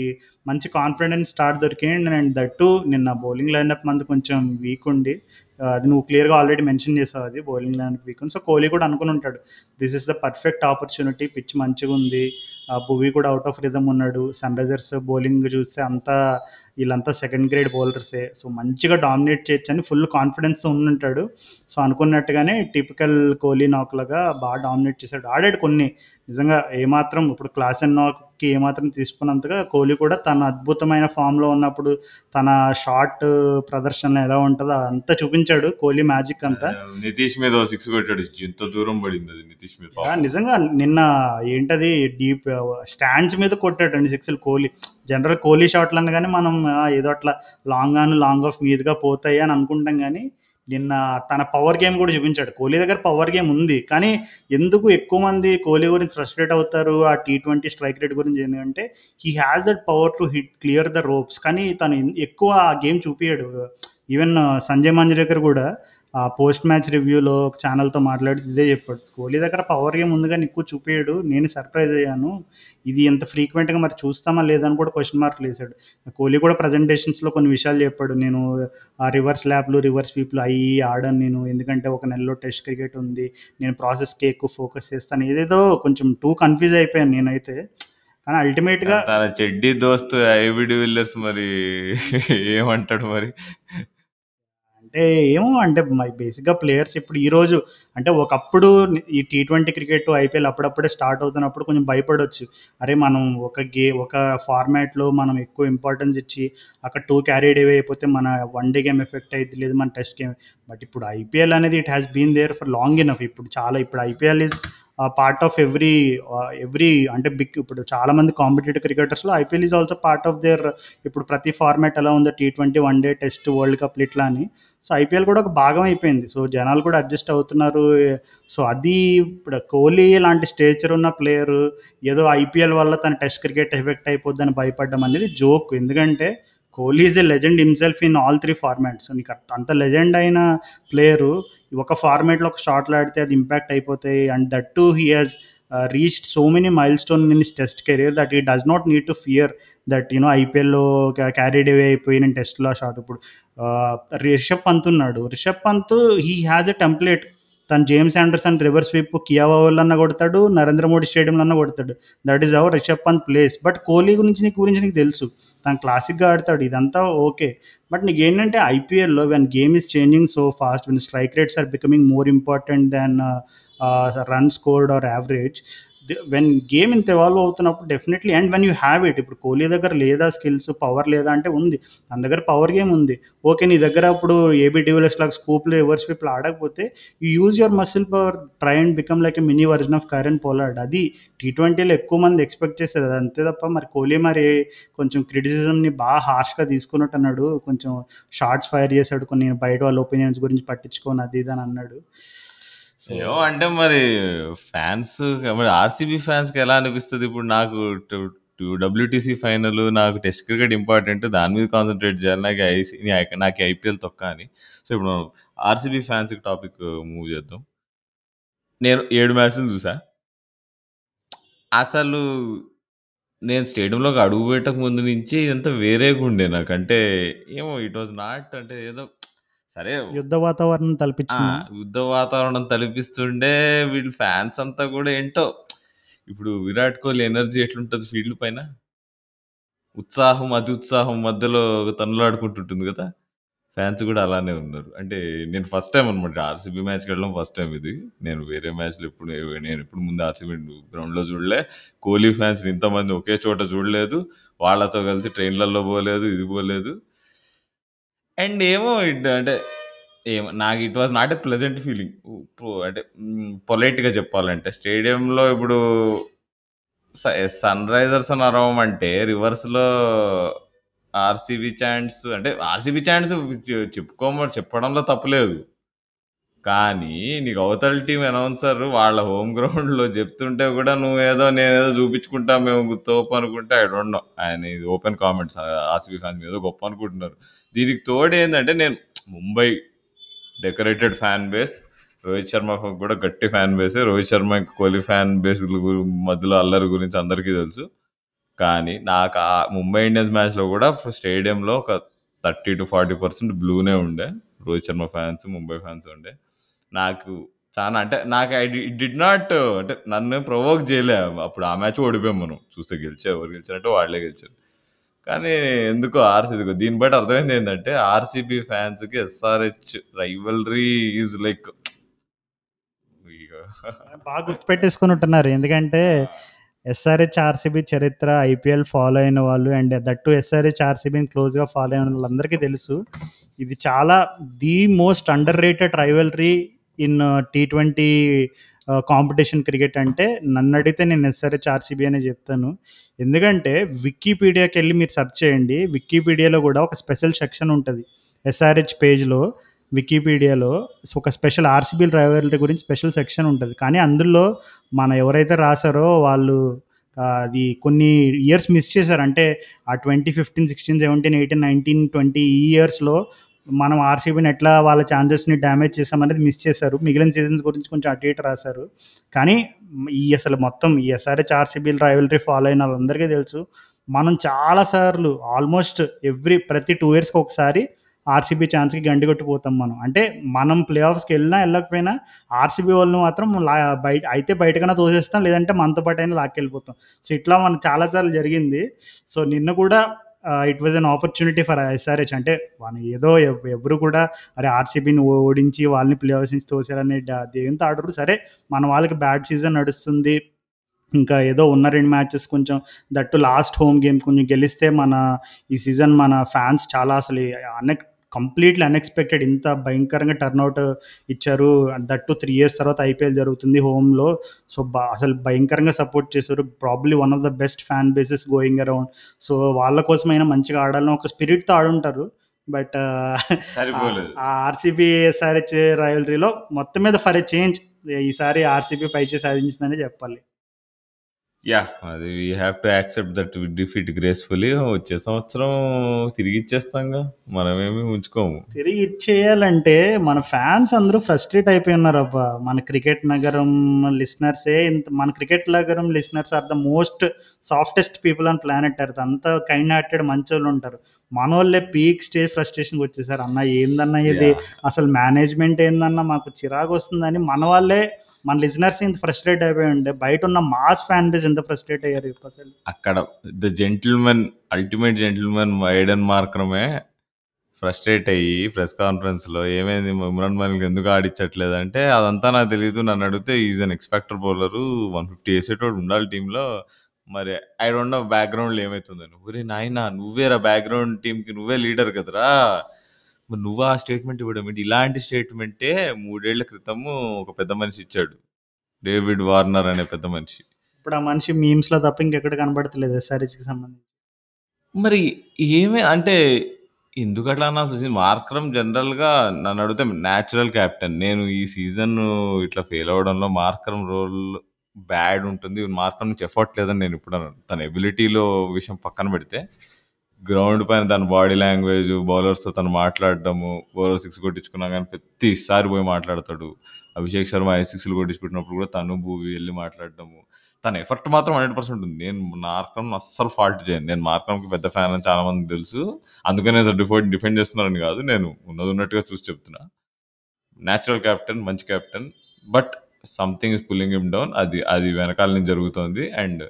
మంచి కాన్ఫిడెన్స్ స్టార్ట్ దొరికింది. అండ్ దట్టు నిన్న బౌలింగ్ లైన్అప్ మంది కొంచెం వీక్ ఉండి, అది నువ్వు క్లియర్గా ఆల్రెడీ మెన్షన్ చేసావు, అది బౌలింగ్ లైన్అప్ వీక్ ఉంది. సో కోహ్లీ కూడా అనుకుని ఉంటాడు, this is the perfect opportunity, pitch మంచిగా ఉంది, భువి కూడా అవుట్ ఆఫ్ రిథమ్ ఉన్నాడు, సన్ రైజర్స్ బౌలింగ్ చూస్తే అంతా వీళ్ళంతా సెకండ్ గ్రేడ్ బౌలర్సే, సో మంచిగా డామినేట్ చేయొచ్చు అని ఫుల్ కాన్ఫిడెన్స్తో ఉండుంటాడు. సో అనుకున్నట్టుగానే టిపికల్ కోహ్లీ నాక్లాగా బాగా డామినేట్ చేశాడు. ఆడాడు కొన్ని నిజంగా ఏమాత్రం ఇప్పుడు క్లాసెన్ నాక్కి ఏమాత్రం తీసుకున్నంతగా కోహ్లీ కూడా తన అద్భుతమైన ఫామ్లో ఉన్నప్పుడు తన షార్ట్ ప్రదర్శన ఎలా ఉంటుందో అంతా చూపించాడు. కోహ్లీ మ్యాజిక్ అంతా నితీష్ మీద సిక్స్ కొట్టాడు, ఎంత దూరం పడింది అది నితీష్ మీద. నిజంగా నిన్న ఏంటది డీప్ స్టాండ్స్ మీద కొట్టాడు రెండు సిక్స్లు కోహ్లీ. జనరల్ కోహ్లీ షాట్లు అనగానే మనం ఏదో అట్లా లాంగ్ ఆన్ లాంగ్ ఆఫ్ మీదుగా పోతాయి అని అనుకుంటాం, కానీ నిన్న తన పవర్ గేమ్ కూడా చూపించాడు. కోహ్లీ దగ్గర పవర్ గేమ్ ఉంది, కానీ ఎందుకు ఎక్కువ మంది కోహ్లీ గురించి ఫ్రస్ట్రేట్ అవుతారు ఆ టీ ట్వంటీ స్ట్రైక్ రేట్ గురించి, ఎందుకంటే he has that power to hit clear the ropes, కానీ తను ఎక్కువ ఆ గేమ్ చూపించాడు. ఈవెన్ సంజయ్ మంజరేకర్ కూడా ఆ పోస్ట్ మ్యాచ్ రివ్యూలో ఒక ఛానల్తో మాట్లాడి ఇదే చెప్పాడు, కోహ్లీ దగ్గర పవర్ గేమ్ ఉందిగా ఎక్కువ చూపించాడు, నేను సర్ప్రైజ్ అయ్యాను, ఇది ఎంత ఫ్రీక్వెంట్గా మరి చూస్తామా లేదని కూడా క్వశ్చన్ మార్కులు వేశాడు. కోహ్లీ కూడా ప్రజెంటేషన్స్లో కొన్ని విషయాలు చెప్పాడు, నేను ఆ రివర్స్ ల్యాప్లు రివర్స్ పీపులు అయ్యి ఆడాను నేను, ఎందుకంటే ఒక నెలలో టెస్ట్ క్రికెట్ ఉంది, నేను ప్రాసెస్కి ఎక్కువ ఫోకస్ చేస్తాను, ఏదేదో కొంచెం టూ కన్ఫ్యూజ్ అయిపోయాను నేనైతే. కానీ అల్టిమేట్గా తన చెడ్డీ దోస్తు ఏబీ డి విలియర్స్ మరి ఏమంటాడు మరి అంటే ఏమో అంటే మై బేసిక్గా ప్లేయర్స్ ఇప్పుడు ఈరోజు అంటే ఒకప్పుడు ఈ టీ ట్వంటీ క్రికెట్ ఐపీఎల్ అప్పుడప్పుడే స్టార్ట్ అవుతున్నప్పుడు కొంచెం భయపడవచ్చు, అరే మనం ఒక గే ఒక ఫార్మాట్లో మనం ఎక్కువ ఇంపార్టెన్స్ ఇచ్చి అక్కడ టూ క్యారీడ్ అవే అయిపోతే మన వన్ డే గేమ్ ఎఫెక్ట్ అయితే లేదు మన టెస్ట్ గేమ్. బట్ ఇప్పుడు ఐపీఎల్ అనేది it has been there for long enough. ఇప్పుడు చాలా ఇప్పుడు IPL is part of every every అంటే బిగ్ ఇప్పుడు చాలామంది కాంపిటేటివ్ క్రికెటర్స్లో IPL is also part of there. ఇప్పుడు ప్రతి ఫార్మాట్ ఎలా ఉందో T twenty one day test world cup ఇట్లా అని, సో ఐపీఎల్ కూడా ఒక భాగం అయిపోయింది. సో జనాలు కూడా అడ్జస్ట్ అవుతున్నారు. సో అది ఇప్పుడు కోహ్లీ లాంటి స్టేచర్ ఉన్న ప్లేయరు ఏదో ఐపీఎల్ వల్ల తన టెస్ట్ క్రికెట్ ఎఫెక్ట్ అయిపోద్దని భయపడడం అనేది జోక్. ఎందుకంటే Kohli is a legend himself in all three formats. నీకు అంత లెజెండ్ అయిన ప్లేయరు ఒక ఫార్మేట్లో ఒక షాట్లు ఆడితే అది ఇంపాక్ట్ అయిపోతాయి. And that to he has reached so many milestone in his test career that he does not need to fear that you know ఐపీఎల్లో క్యారీడ్ అవే అయిపోయి నేను టెస్ట్లో షాట్. ఇప్పుడు రిషబ్ పంత్ ఉన్నాడు, రిషబ్ పంత్ he has a template. తను జేమ్స్ ఆండర్సన్ రివర్స్ స్వీప్ కియావాలన్నా కొడతాడు, నరేంద్ర మోడీ స్టేడియంలో అన్నా కొడతాడు. That is our రిషబ్ పంత్ place. But Kohli గురించి నీకు గురించి నీకు తెలుసు, తను క్లాసిక్గా ఆడతాడు, ఇదంతా ఓకే. బట్ నీకు ఏంటంటే ఐపీఎల్లో when game is changing so fast, when strike rates are becoming more important than run scored or average, when game ఇంత ఎవాల్వ్ అవుతున్నప్పుడు definitely and when you have it. ఇప్పుడు కోహ్లీ దగ్గర లేదా స్కిల్స్ పవర్ లేదా అంటే ఉంది, తన దగ్గర పవర్ గేమ్ ఉంది, ఓకే. నీ దగ్గర ఇప్పుడు ఏబీ డివిలియర్స్ లాగా స్కూప్లు రివర్స్ పీపుల్ ఆడకపోతే you use your muscle power, try and become like a mini version of Kieron Pollard. అది టీ ట్వంటీలో ఎక్కువ మంది ఎక్స్పెక్ట్ చేసేది, అది అంతే తప్ప. మరి కోహ్లీ మరి కొంచెం క్రిటిసిజంని బాగా హార్ష్గా తీసుకున్నట్టు అన్నాడు, కొంచెం షార్ట్స్ ఫైర్ చేశాడు, కొన్ని బయట వాళ్ళ ఒపీనియన్స్ గురించి పట్టించుకొని అది ఇది అని అన్నాడు. ఏమో అంటే మరి ఫ్యాన్స్ మరి ఆర్సీబీ ఫ్యాన్స్కి ఎలా అనిపిస్తుంది ఇప్పుడు నాకు టూ డబ్ల్యూటీసీ ఫైనల్, నాకు టెస్ట్ క్రికెట్ ఇంపార్టెంట్, దాని మీద కాన్సన్ట్రేట్ చేయాలి, నాకు ఐసీ నాకు ఐపీఎల్ తొక్క అని. సో ఇప్పుడు మనం ఆర్సీబీ ఫ్యాన్స్కి టాపిక్ మూవ్ చేద్దాం. నేను ఏడు మ్యాచ్లు చూసా. అసలు నేను స్టేడియంలోకి అడుగు పెట్టక ముందు నుంచి ఇదంతా వేరేగా ఉండే నాకు. అంటే ఏమో ఇట్ వాజ్ నాట్, అంటే ఏదో సరే యుద్ధ వాతావరణం తలపించి యుద్ధ వాతావరణం తలపిస్తుండే. వీళ్ళు ఫ్యాన్స్ అంతా కూడా ఏంటో, ఇప్పుడు విరాట్ కోహ్లీ ఎనర్జీ ఎట్లుంటుంది ఫీల్డ్ పైన, ఉత్సాహం అతి ఉత్సాహం మధ్యలో తనులాడుకుంటుంటుంది కదా, ఫ్యాన్స్ కూడా అలానే ఉన్నారు. అంటే నేను ఫస్ట్ టైం అనమాట ఆర్సీబీ మ్యాచ్కి వెళ్ళడం ఫస్ట్ టైం ఇది. నేను వేరే మ్యాచ్లు ఎప్పుడు నేను ఎప్పుడు ముందు ఆర్సీబీ గ్రౌండ్లో చూడలే, కోహ్లీ ఫ్యాన్స్ ఇంతమంది ఒకే చోట చూడలేదు, వాళ్ళతో కలిసి ట్రైన్లలో పోలేదు, ఇది పోలేదు. అండ్ ఏమో ఇట్ అంటే ఏమో నాకు it was not a pleasant feeling. అంటే పొలైట్గా చెప్పాలంటే స్టేడియంలో ఇప్పుడు సన్ రైజర్స్ అని అరవం అంటే రివర్స్లో ఆర్సీబీ ఛాంట్స్, అంటే ఆర్సీబీ ఛాంట్స్ చెప్పుకోమ చెప్పడంలో తప్పలేదు, కానీ నీకు అవతల టీం అనౌన్సర్ వాళ్ళ హోమ్ గ్రౌండ్లో చెప్తుంటే కూడా నువ్వేదో నేనేదో చూపించుకుంటా మేము తోపు అనుకుంటే ఐ డోంట్ నో. ఆయన ఇది ఓపెన్ కామెంట్స్ ఆర్సీబీ ఫ్యాన్స్ మీద గొప్ప అనుకుంటున్నారు. దీనికి తోడు ఏంటంటే నేను Mumbai decorated fan base, Rohit Sharma కూడా గట్టి ఫ్యాన్ బేసే, రోహిత్ శర్మ ఇంకా కోహ్లీ ఫ్యాన్ బేస్ మధ్యలో అల్లరి గురించి అందరికీ తెలుసు. కానీ నాకు ఆ ముంబై ఇండియన్స్ మ్యాచ్లో కూడా స్టేడియంలో ఒక థర్టీ టు ఫార్టీ పర్సెంట్ బ్లూనే ఉండే, రోహిత్ శర్మ ఫ్యాన్స్ ముంబై ఫ్యాన్స్ ఉండే. నాకు చాలా అంటే నాకు ఐ డిడ్ నాట్ అంటే నన్ను ప్రొవోక్ చేయలే. అప్పుడు ఆ మ్యాచ్ ఓడిపోయాం మనం, చూస్తే గెలిచా ఎవరు గెలిచారంటే వాళ్ళే గెలిచారు. కానీ ఎందుకో ఆర్సీబీ దీన్ని బట్టి అర్థమైంది ఏంటంటే ఆర్సీబీ ఫ్యాన్స్కి ఎస్ఆర్హెచ్ రైవల్రీ ఈజ్ లైక్ బాగా గుర్తుపెట్టేసుకుని ఉంటున్నారు. ఎందుకంటే ఎస్ఆర్హెచ్ ఆర్సీబీ చరిత్ర ఐపీఎల్ ఫాలో అయిన వాళ్ళు అండ్ దట్టు ఎస్ఆర్హెచ్ ఆర్సీబీని క్లోజ్గా ఫాలో అయిన వాళ్ళందరికీ తెలుసు. ఇది చాలా the most underrated rivalry in T twenty competition cricket. అంటే నన్ను అడిగితే నేను ఎస్ఆర్హెచ్ ఆర్సీబీ అనే చెప్తాను. ఎందుకంటే వికీపీడియాకి వెళ్ళి మీరు సెర్చ్ చేయండి, వికీపీడియాలో కూడా ఒక స్పెషల్ సెక్షన్ ఉంటుంది ఎస్ఆర్హెచ్ పేజ్లో, వికీపీడియాలో ఒక స్పెషల్ ఆర్సీబీ రైవల్రీ గురించి స్పెషల్ సెక్షన్ ఉంటుంది. కానీ అందులో మన ఎవరైతే రాశారో వాళ్ళు అది కొన్ని ఇయర్స్ మిస్ చేశారు. అంటే ఆ twenty fifteen sixteen seventeen eighteen nineteen twenty ఈ ఇయర్స్లో మనం ఆర్సీబీని ఎట్లా వాళ్ళ ఛాన్సెస్ని డ్యామేజ్ చేసామనేది మిస్ చేశారు. మిగిలిన సీజన్స్ గురించి కొంచెం అటు ఇటు రాశారు. కానీ ఈ అసలు మొత్తం ఈ ఎస్ఆర్హెచ్ ఆర్సీబీ రైవల్రీ ఫాలో అయిన వాళ్ళందరికీ తెలుసు. మనం చాలాసార్లు ఆల్మోస్ట్ ఎవ్రీ ప్రతి టూ ఇయర్స్కి ఒకసారి ఆర్సీబీ ఛాన్స్కి గండి కొట్టిపోతాం మనం. అంటే మనం ప్లే ఆఫ్స్కి వెళ్ళినా వెళ్ళకపోయినా ఆర్సీబీ వాళ్ళని మాత్రం లా బయట అయితే బయటకన్నా తోసేస్తాం, లేదంటే మనతో పాటు అయినా లాక్కెళ్ళిపోతాం. సో ఇట్లా మనం చాలాసార్లు జరిగింది. సో నిన్న కూడా it was an opportunity for SRH. అంటే వాళ్ళు ఏదో ఎవరు కూడా అరే ఆర్సీబీని ఓడించి వాళ్ళని ప్లే ఆఫ్స్ నుంచి తోసారనే దేంతో ఆడరు. సరే మన వాళ్ళకి బ్యాడ్ సీజన్ నడుస్తుంది, ఇంకా ఏదో ఉన్న రెండు మ్యాచెస్ కొంచెం దట్టు లాస్ట్ హోమ్ గేమ్ కొంచెం గెలిస్తే మన ఈ సీజన్ మన ఫ్యాన్స్ చాలా అసలు అనే కంప్లీట్లీ అన్ఎక్స్పెక్టెడ్ ఇంత భయంకరంగా టర్న్అవుట్ ఇచ్చారు. దట్టు త్రీ ఇయర్స్ తర్వాత ఐపీఎల్ జరుగుతుంది హోమ్లో. సో బా అసలు భయంకరంగా సపోర్ట్ చేశారు. Probably one of the best fan bases going around. So వాళ్ళ కోసమైనా మంచిగా ఆడాలని ఒక స్పిరిట్తో ఆడుంటారు. బట్ ఆర్సీబీ ఎస్ఆర్హెచ్ రైవల్రీలో మొత్తం మీద ఫర్ ఎ చేంజ్ ఈసారి ఆర్సీబీ పైచే సాధించిందనే చెప్పాలి. యా అది we have to accept that defeat gracefully. వచ్చే సంవత్సరం తిరిగి ఇచ్చేస్తాంగా, మనమేమి ఉంచుకోము. తిరిగి ఇచ్చేయాలంటే మన ఫ్యాన్స్ అందరూ ఫ్రస్ట్రేట్ అయిపోయి ఉన్నారు. అబ్బా మన క్రికెట్ నగరం లిస్నర్సే ఇంత మన క్రికెట్ నగరం listeners are the most softest people on planet earth. అంతా కైండ్ హార్టెడ్ మంచి వాళ్ళు ఉంటారు. మన వాళ్ళే పీక్ స్టేజ్ ఫ్రస్ట్రేషన్కి వచ్చేసారు. అన్న ఏందన్నా ఇది అసలు మేనేజ్మెంట్ ఏందన్నా మాకు చిరాకు వస్తుందని మన వాళ్ళే మన లిజనర్స్ ఇంత ఫ్రస్ట్రేట్ అయిపోయి ఉండే. బయట ఉన్న మాస్ ఫ్యాన్ బేస్ ఎంత ఫ్రస్ట్రేట్ అయ్యారు అసలు. అక్కడ the gentlemen ultimate gentlemen Aiden మార్క్రమే ఫ్రస్ట్రేట్ అయ్యి ప్రెస్ కాన్ఫరెన్స్లో ఏమైంది ఉమ్రాన్ మలిక్ ఎందుకు ఆడించట్లేదు అంటే అదంతా నాకు తెలియదు, నన్ను అడిగితే is an ఎక్స్పెక్టర్ bowler, one fifty వేసేటోడు ఉండాలి టీంలో, మరి ఐ డోంట్ నో బ్యాక్గ్రౌండ్లో ఏమవుతుందని. ఒరే నాయన నువ్వేరా బ్యాక్గ్రౌండ్ టీంకి నువ్వే లీడర్ కదరా, మరి నువ్వు ఆ స్టేట్మెంట్ ఇవ్వడం ఏంటి? ఇలాంటి స్టేట్మెంటే మూడేళ్ల క్రితము ఒక పెద్ద మనిషి ఇచ్చాడు, డేవిడ్ వార్నర్ అనే పెద్ద మనిషి. ఇప్పుడు ఆ మనిషి మీమ్స్లో తప్ప ఇంకెక్కడ కనబడతలేదు ఎస్ఆర్హెచ్కి సంబంధించి. మరి ఏమే అంటే ఎందుకు అట్లా అనాల్సి? మార్క్రమ్ జనరల్గా నన్ను అడిగితే న్యాచురల్ క్యాప్టెన్. నేను ఈ సీజన్ ఇట్లా ఫెయిల్ అవ్వడంలో మార్క్రమ్ రోల్ బ్యాడ్ ఉంటుంది. మార్క్రమ్ నుంచి ఎఫర్ట్ లేదని నేను ఇప్పుడు అన్నాను. తన ఎబిలిటీలో విషయం పక్కన పెడితే గ్రౌండ్ పైన తన బాడీ లాంగ్వేజ్, బౌలర్స్తో తను మాట్లాడటము, బౌలర్ సిక్స్ కొట్టించుకున్నా కానీ ప్రతిసారి పోయి మాట్లాడతాడు. అభిషేక్ శర్మ ఐ సిక్స్లు కొట్టించుకున్నప్పుడు కూడా తను భూవి వెళ్ళి మాట్లాడటము, తన ఎఫర్ట్ మాత్రం హండ్రెడ్ పర్సెంట్ ఉంది. నేను మార్క్రమ్ అస్సలు ఫాల్ట్ చేయను. నేను మార్క్రమ్కి పెద్ద ఫ్యాన్ అని చాలా మంది తెలుసు, అందుకనే డిఫెండ్ డిఫెండ్ చేస్తున్నారని కాదు, నేను ఉన్నది ఉన్నట్టుగా చూసి చెప్తున్నా. న్యాచురల్ క్యాప్టెన్, మంచి captain, but something is pulling him down. అది అది వెనకాల నుంచి జరుగుతుంది. అండ్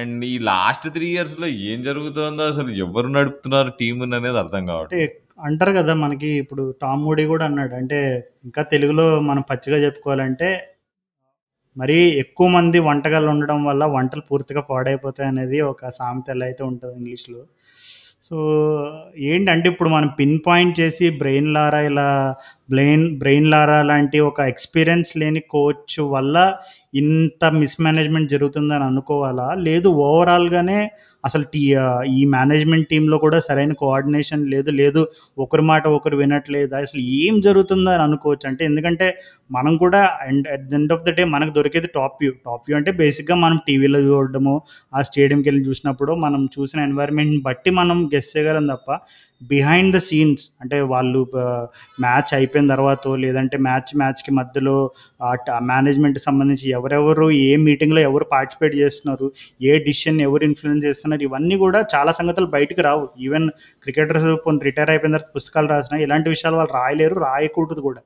అండ్ ఈ లాస్ట్ త్రీ ఇయర్స్లో ఏం జరుగుతుందో, అసలు ఎవరు నడుపుతున్నారు టీమ్ అనేది అర్థం కావట్లేదు. అంటారు కదా మనకి, ఇప్పుడు టామ్ మూడీ కూడా అన్నాడు, అంటే ఇంకా తెలుగులో మనం పచ్చిగా చెప్పుకోవాలంటే మరీ ఎక్కువ మంది వంటకాలు ఉండడం వల్ల వంటలు పూర్తిగా పాడైపోతాయి అనేది ఒక సామెత ఎలా అయితే ఉంటుంది ఇంగ్లీష్లో. సో ఏంటంటే ఇప్పుడు మనం పిన్ పాయింట్ చేసి బ్రెయిన్ లారా ఇలా బ్రెయిన్ బ్రెయిన్ లారా లాంటి ఒక ఎక్స్పీరియన్స్ లేని కోచ్ వల్ల ఇంత మిస్ మేనేజ్మెంట్ జరుగుతుందని అనుకోవాలా? లేదు, ఓవరాల్గానే అసలు టీ ఈ మేనేజ్మెంట్ టీంలో కూడా సరైన కోఆర్డినేషన్ లేదు, లేదు ఒకరి మాట ఒకరు వినట్లేదు, అసలు ఏం జరుగుతుందని అనుకోవచ్చు. అంటే ఎందుకంటే మనం కూడా and at the end of the day మనకు దొరికేది టాప్ వ్యూ. టాప్ వ్యూ అంటే బేసిక్గా మనం టీవీలో చూడడము, ఆ స్టేడియంకి వెళ్ళి చూసినప్పుడు మనం చూసిన ఎన్వైర్న్మెంట్ని బట్టి మనం గెస్ చేయగలం తప్ప బిహైండ్ ద సీన్స్ అంటే వాళ్ళు మ్యాచ్ అయిపోయిన తర్వాత లేదంటే మ్యాచ్ మ్యాచ్కి మధ్యలో మేనేజ్మెంట్కి సంబంధించి ఎవరెవరు ఏ మీటింగ్లో ఎవరు పార్టిసిపేట్ చేస్తున్నారు, ఏ డిసిషన్ ఎవరు ఇన్ఫ్లుయెన్స్ చేస్తున్నారు, ఇవన్నీ కూడా చాలా సంగతులు బయటకు రావు. ఈవెన్ క్రికెటర్స్ రిటైర్ అయిపోయిన తర్వాత పుస్తకాలు రాసినా ఇలాంటి విషయాలు వాళ్ళు రాయలేరు, రాయకూడదు కూడా.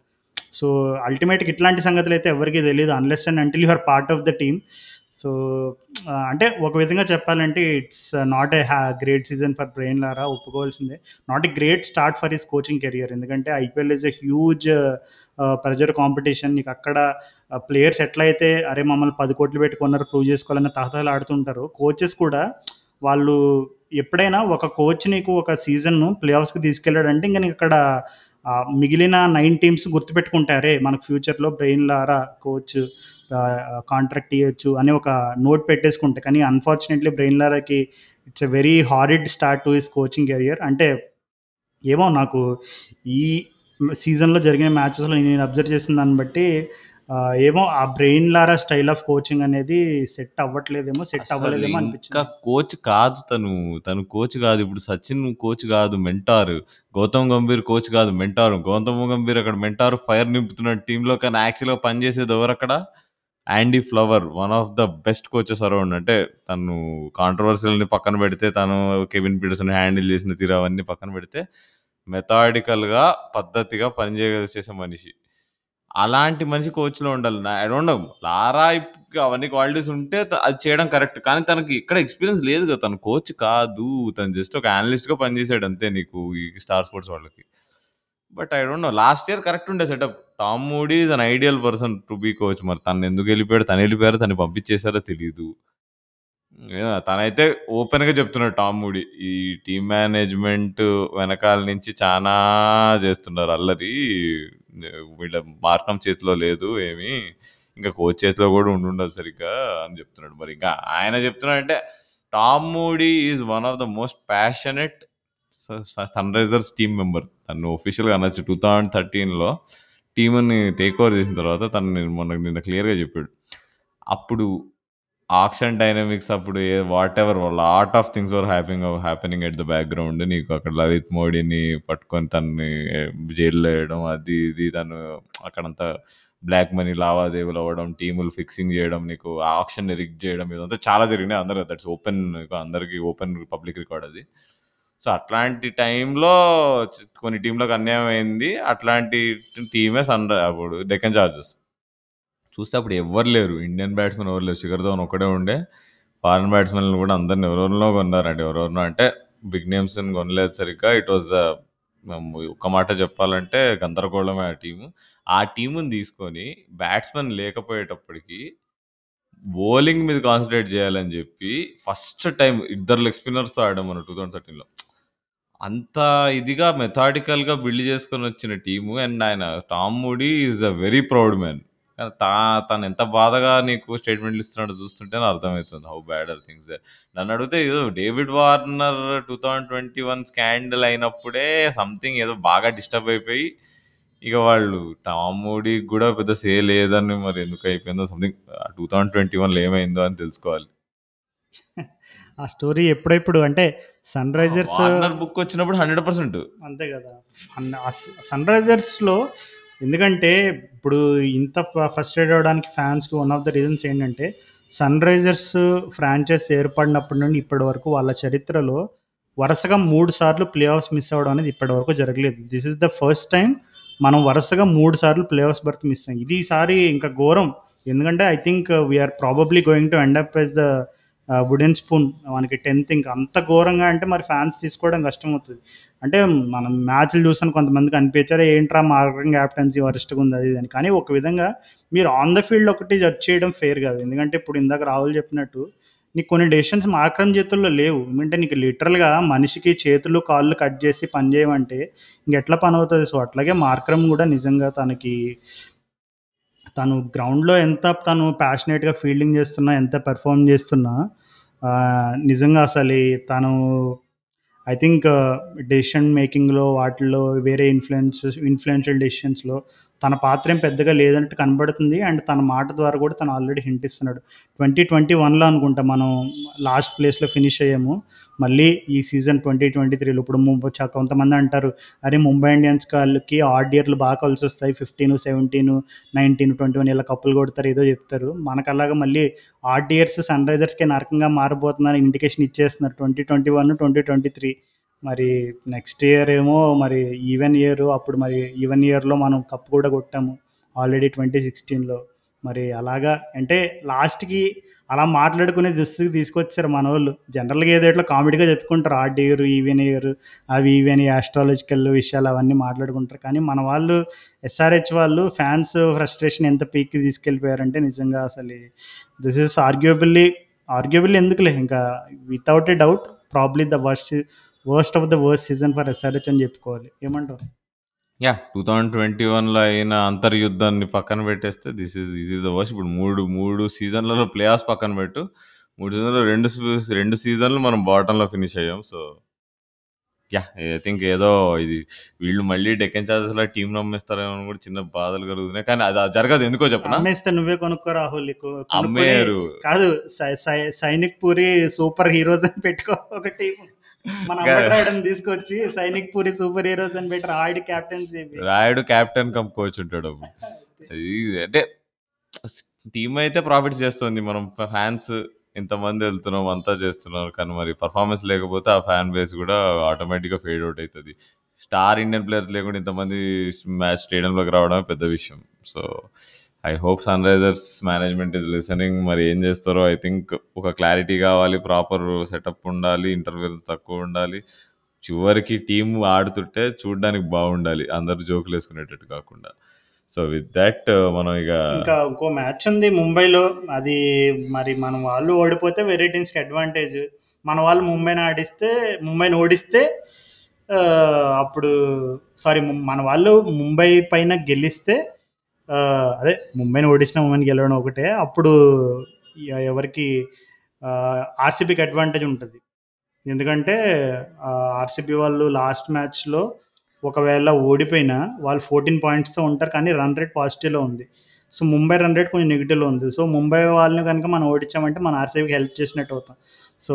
సో అల్టిమేట్గా ఇట్లాంటి సంగతులు అయితే ఎవరికి తెలియదు unless and until you are part of the team. So అంటే ఒక విధంగా చెప్పాలంటే it's not a great season for బ్రెయిన్ లారా, ఒప్పుకోవాల్సిందే. Not a great start for his coaching career, ఎందుకంటే IPL is a huge pressure competition. నీకు అక్కడ ప్లేయర్స్ ఎట్లయితే అరే మమ్మల్ని పది కోట్లు పెట్టుకున్నారు ప్రూవ్ చేసుకోవాలన్న తహతహలు ఆడుతుంటారు, కోచెస్ కూడా వాళ్ళు ఎప్పుడైనా ఒక కోచ్ నీకు ఒక సీజన్ను ప్లే ఆఫ్స్కి తీసుకెళ్ళాడంటే ఇంకా నీకు అక్కడ మిగిలిన నైన్ టీమ్స్ గుర్తుపెట్టుకుంటారే మనకు ఫ్యూచర్లో బ్రెయిన్ లారా కోచ్ కాంట్రాక్ట్ ఇవ్వచ్చు అని ఒక నోట్ పెట్టేసుకుంటే. కానీ అన్ఫార్చునేట్లీ బ్రెయిన్ లారాకి it's a very horrid start to his coaching career. అంటే ఏమో నాకు ఈ సీజన్లో జరిగిన మ్యాచెస్లో నేను అబ్జర్వ్ చేసిన దాన్ని బట్టి ఏమో ఆ బ్రెయిన్ లారా style of coaching అనేది సెట్ అవ్వట్లేదేమో సెట్ అవ్వలేదేమో అనిపించింది. ఇంకా కోచ్ కాదు తను, తను కోచ్ కాదు. ఇప్పుడు సచిన్ కోచ్ కాదు, మెంటారు. గౌతమ్ గంభీర్ కోచ్ కాదు, మెంటారు. గౌతమ్ గంభీర్ అక్కడ మెంటారు ఫైర్ నింపుతున్న టీంలో, కానీ యాక్చువల్గా పనిచేసేది ఎవరు అక్కడ? Andy Flower, one of the best coaches around. అంటే తను కాంట్రవర్సీలని పక్కన పెడితే, తను కెవిన్ పీటర్సన్ హ్యాండిల్ చేసిన తీరు అవన్నీ పక్కన పెడితే మెథాడికల్గా పద్ధతిగా పనిచేయ చేసే మనిషి. అలాంటి మనిషి కోచ్లో ఉండాలి. ఐ డోంట్ నో, లారా అవన్నీ క్వాలిటీస్ ఉంటే అది చేయడం కరెక్ట్, కానీ తనకి ఇక్కడ ఎక్స్పీరియన్స్ లేదు కదా. తను కోచ్ కాదు, తను జస్ట్ ఒక అనలిస్ట్గా పనిచేసాడు అంతే నీకు ఈ స్టార్ స్పోర్ట్స్ వాళ్ళకి. But I don't know, last year correct ఉండే setup. Tom Moody is an ideal person to be coach. మరి తను ఎందుకు వెళ్ళిపోయాడు, తను వెళ్ళిపోయారో తను పంపించేశారో తెలియదు. తనైతే ఓపెన్గా చెప్తున్నాడు టామ్ మూడీ, ఈ టీమ్ మేనేజ్మెంట్ వెనకాల నుంచి చాలా చేస్తున్నారు అల్లరి, వీళ్ళ మార్క్రమ్ చేతిలో లేదు ఏమి, ఇంకా కోచ్ చేతిలో కూడా ఉండుండదు సరిగ్గా అని చెప్తున్నాడు. మరి ఇంకా ఆయన చెప్తున్నాడు అంటే Tom Moody is one of the most passionate Sunrisers team member. తను ఒఫీషియల్గా అనొచ్చు టూ థౌజండ్ థర్టీన్లో టీమ్ని టేక్ ఓవర్ చేసిన తర్వాత తను మనకు నిన్న క్లియర్గా చెప్పాడు. అప్పుడు ఆక్షన్ డైనమిక్స్, అప్పుడు whatever lot of things were happening happening at the background. నీకు అక్కడ లలిత్ మోడీని పట్టుకొని తనని జైల్లో వేయడం, అది ఇది, తను అక్కడంతా బ్లాక్ మనీ లావాదేవీలు అవ్వడం, టీములు ఫిక్సింగ్ చేయడం, నీకు ఆక్షన్ రిక్ చేయడం, ఇదంతా చాలా జరిగినాయి అందరూ. దట్స్ ఓపెన్, అందరికీ ఓపెన్ పబ్లిక్ రికార్డ్ అది. సో అట్లాంటి టైంలో కొన్ని టీంలకు అన్యాయం అయింది. అట్లాంటి టీమే సన్ అప్పుడు డెక్కన్ చార్జర్స్. చూస్తే అప్పుడు ఎవరు లేరు, ఇండియన్ బ్యాట్స్మెన్ ఎవరు లేరు, శిఖర్ ధవన్ ఒకడే ఉండే. ఫారెన్ బ్యాట్స్మెన్లు కూడా అందరిని ఎవరెవరినో కొన్నారండి, ఎవరెవరినో అంటే బిగ్ నేమ్స్ని కొనలేదు సరిగ్గా. ఇట్ వాజ్ ఒక్క మాట చెప్పాలంటే గందరగోళమే ఆ టీము. ఆ టీముని తీసుకొని బ్యాట్స్మెన్ లేకపోయేటప్పటికి బౌలింగ్ మీద కాన్సన్ట్రేట్ చేయాలని చెప్పి ఫస్ట్ టైం ఇద్దరు స్పిన్నర్స్తో ఆడడం మనం టూ థౌజండ్ థర్టీన్లో. అంత ఇదిగా మెథాడికల్గా బిల్డ్ చేసుకొని వచ్చిన టీము. అండ్ ఆయన Tom Moody is a very proud man. కానీ తా తను ఎంత బాధగా నీకు స్టేట్మెంట్లు ఇస్తున్నాడు చూస్తుంటే అర్థమవుతుంది హౌ బ్యాడ్ ఆర్ థింగ్స్. నన్ను అడిగితే ఏదో David Warner two thousand twenty one scandal అయినప్పుడే సంథింగ్ ఏదో బాగా డిస్టర్బ్ అయిపోయి ఇక వాళ్ళు టామ్ మూడీ కూడా పెద్ద సేల్ లేదని మరి ఎందుకు అయిపోయిందో సంథింగ్ టూ థౌజండ్ ట్వంటీ వన్లో ఏమైందో అని తెలుసుకోవాలి. ఆ స్టోరీ ఎప్పుడెప్పుడు అంటే సన్ రైజర్స్ బుక్ వచ్చినప్పుడు హండ్రెడ్ పర్సెంట్ అంతే కదా సన్ రైజర్స్లో. ఎందుకంటే ఇప్పుడు ఇంత ఫ్రస్ట్రేట్ అవ్వడానికి ఫ్యాన్స్కి వన్ ఆఫ్ ద రీజన్స్ ఏంటంటే సన్ రైజర్స్ ఫ్రాంచైజ్ ఏర్పడినప్పటి నుండి ఇప్పటి వరకు వాళ్ళ చరిత్రలో వరుసగా మూడు సార్లు ప్లే ఆఫ్స్ మిస్ అవ్వడం అనేది ఇప్పటి వరకు జరగలేదు. This is the first time మనం వరుసగా మూడు సార్లు ప్లే ఆఫ్స్ బర్త్ మిస్ అయ్యాం. ఇది ఈసారి ఇంకా ఘోరం. ఎందుకంటే I think we are probably going to end up as the wooden spoon మనకి టెన్త్. ఇంకా అంత ఘోరంగా అంటే మరి ఫ్యాన్స్ తీసుకోవడం కష్టమవుతుంది. అంటే మనం మ్యాచ్లు చూసాను కొంతమందికి అనిపించారు ఏంట్రా మార్కింగ్ క్యాప్టెన్సీ వరిష్టగా ఉంది అది ఇది అని. కానీ ఒక విధంగా మీరు ఆన్ ద ఫీల్డ్ ఒకటి జడ్జ్ చేయడం ఫేర్ కాదు. ఎందుకంటే ఇప్పుడు ఇందాక రాహుల్ చెప్పినట్టు నీకు కొన్ని డెసిషన్స్ మార్క్రమ్ చేతుల్లో లేవు. ఏమంటే నీకు లిటరల్గా మనిషికి చేతులు కాళ్ళు కట్ చేసి పని చేయమంటే ఇంకెట్లా పని అవుతుంది. సో అట్లాగే మార్క్రమ్ కూడా నిజంగా తనకి తను గ్రౌండ్లో ఎంత తను ప్యాషనేట్గా ఫీల్డింగ్ చేస్తున్నా ఎంత పెర్ఫామ్ చేస్తున్నా నిజంగా అసలు తను ఐ థింక్ డెసిషన్ మేకింగ్లో వాటిల్లో వేరే ఇన్ఫ్లుయెన్స్ ఇన్ఫ్లుయెన్షియల్ డెసిషన్స్లో తన పాత్ర ఏం పెద్దగా లేదంటే కనబడుతుంది. అండ్ తన మాట ద్వారా కూడా తను ఆల్రెడీ హింట్ ఇస్తున్నాడు. ట్వంటీ ట్వంటీ వన్లో అనుకుంటా మనం లాస్ట్ ప్లేస్లో ఫినిష్ అయ్యాము. మళ్ళీ ఈ సీజన్ ట్వంటీ ట్వంటీ త్రీలో ఇప్పుడు ముంబై కొంతమంది అంటారు అరే ముంబై ఇండియన్స్ వాళ్ళకి ఆడ్ ఇయర్లు బాగా కలిసి వస్తాయి, fifteen seventeen nineteen twenty one ఇలా కప్పులు కొడతారు ఏదో చెప్తారు. మనకు అలాగా మళ్ళీ ఆడ్ ఇయర్స్ సన్ రైజర్స్కే నరకంగా మారిపోతుందని ఇండికేషన్ ఇచ్చేస్తున్నారు twenty twenty one twenty twenty three మరి నెక్స్ట్ ఇయర్ ఏమో మరి ఈవెన్ ఇయర్. అప్పుడు మరి ఈవెన్ ఇయర్లో మనం కప్పు కూడా కొట్టాము ఆల్రెడీ ట్వంటీ సిక్స్టీన్లో. మరి అలాగా అంటే లాస్ట్కి అలా మాట్లాడుకునే దిస్తుకి తీసుకొచ్చారు మన వాళ్ళు. జనరల్గా ఏదో ఇట్లా కామెడీగా చెప్పుకుంటారు ఆడ్ ఇయర్ ఈవెన్ ఇయర్ అవి ఈవెన్ ఆస్ట్రాలజికల్ విషయాలు అవన్నీ మాట్లాడుకుంటారు. కానీ మన వాళ్ళు ఎస్ఆర్హెచ్ వాళ్ళు ఫ్యాన్స్ ఫ్రస్ట్రేషన్ ఎంత పీక్కి తీసుకెళ్ళిపోయారంటే నిజంగా అసలు దిస్ ఇస్ ఆర్గ్యుబుల్లీ ఆర్గ్యుబుల్లీ ఎందుకులే ఇంకా without a doubt probably the worst worst of the worst season for SRH అని చెప్పుకోవాలి. ఏమంటారు? యా టూ థౌజండ్ ట్వంటీ వన్లో అయిన అంతర్యుద్ధాన్ని పక్కన పెట్టేస్తే this is this is the worst. ఇప్పుడు మూడు మూడు సీజన్లలో ప్లే ఆఫ్స్ పక్కన పెట్టు, మూడు సీజన్లో రెండు రెండు సీజన్లు మనం బాటంలో ఫినిష్ అయ్యాం. సో యా ఐ థింక్ ఏదో ఇది వీళ్ళు మళ్ళీ డెక్కన్ చార్జర్స్లో టీం నమ్మేస్తారేమో అని కూడా చిన్న బాధలు కలుగుతున్నాయి. కానీ అది జరగదు. ఎందుకో చెప్పనా నమ్మేస్తే నువ్వే కొనుక్కో రాహుల్, అమ్మేరు కాదు సైనిక్ పూరి సూపర్ హీరోస్ అని పెట్టుకో ఒక టీం తీసుకొచ్చి సైనిక్ పూరి సూపర్ హీరోస్ అని పెట్టి Rayudu captaincy Rayudu captain cum coach ఉంటాడు. అంటే టీమ్ అయితే ప్రాఫిట్స్ చేస్తుంది, మనం ఫ్యాన్స్ ఎంతమంది వెళ్తున్నాం అంతా చేస్తున్నారు. కానీ మరి పర్ఫార్మెన్స్ లేకపోతే ఆ ఫ్యాన్ బేస్ కూడా ఆటోమేటిక్గా ఫేడ్ అవుట్ అవుతుంది. స్టార్ ఇండియన్ ప్లేయర్స్ లేకుండా ఇంతమంది మ్యాచ్ స్టేడియంలోకి రావడమే పెద్ద విషయం. So I hope Sunrisers management is listening. మరి ఏం చేస్తారో ఐ థింక్ ఒక క్లారిటీ కావాలి, ప్రాపర్ సెటప్ ఉండాలి, ఇంటర్ఫియరెన్స్ తక్కువ ఉండాలి, చివరికి టీమ్ ఆడుతుంటే చూడడానికి బాగుండాలి, అందరు జోకులు వేసుకునేటట్టు కాకుండా. సో విత్ దాట్ మనం ఇక ఇంకా ఇంకో మ్యాచ్ ఉంది ముంబైలో. అది మరి మన వాళ్ళు ఓడిపోతే వేరే టీమ్స్కి అడ్వాంటేజ్, మన వాళ్ళు ముంబైని ఆడిస్తే ముంబైని ఓడిస్తే అప్పుడు సారీ మన వాళ్ళు ముంబై పైన గెలిస్తే అదే ముంబైని ఓడించిన ముంబైని గెలవడం ఒకటే, అప్పుడు ఎవరికి ఆర్సీబీకి అడ్వాంటేజ్ ఉంటుంది. ఎందుకంటే ఆర్సీబీ వాళ్ళు లాస్ట్ మ్యాచ్లో ఒకవేళ ఓడిపోయినా వాళ్ళు ఫోర్టీన్ పాయింట్స్తో ఉంటారు, కానీ రన్ రేట్ పాజిటివ్లో ఉంది. సో ముంబై రన్ రేట్ కొంచెం నెగిటివ్లో ఉంది. సో ముంబై వాళ్ళని కనుక మనం ఓడించామంటే మనం ఆర్సీబీకి హెల్ప్ చేసినట్టు అవుతాం. సో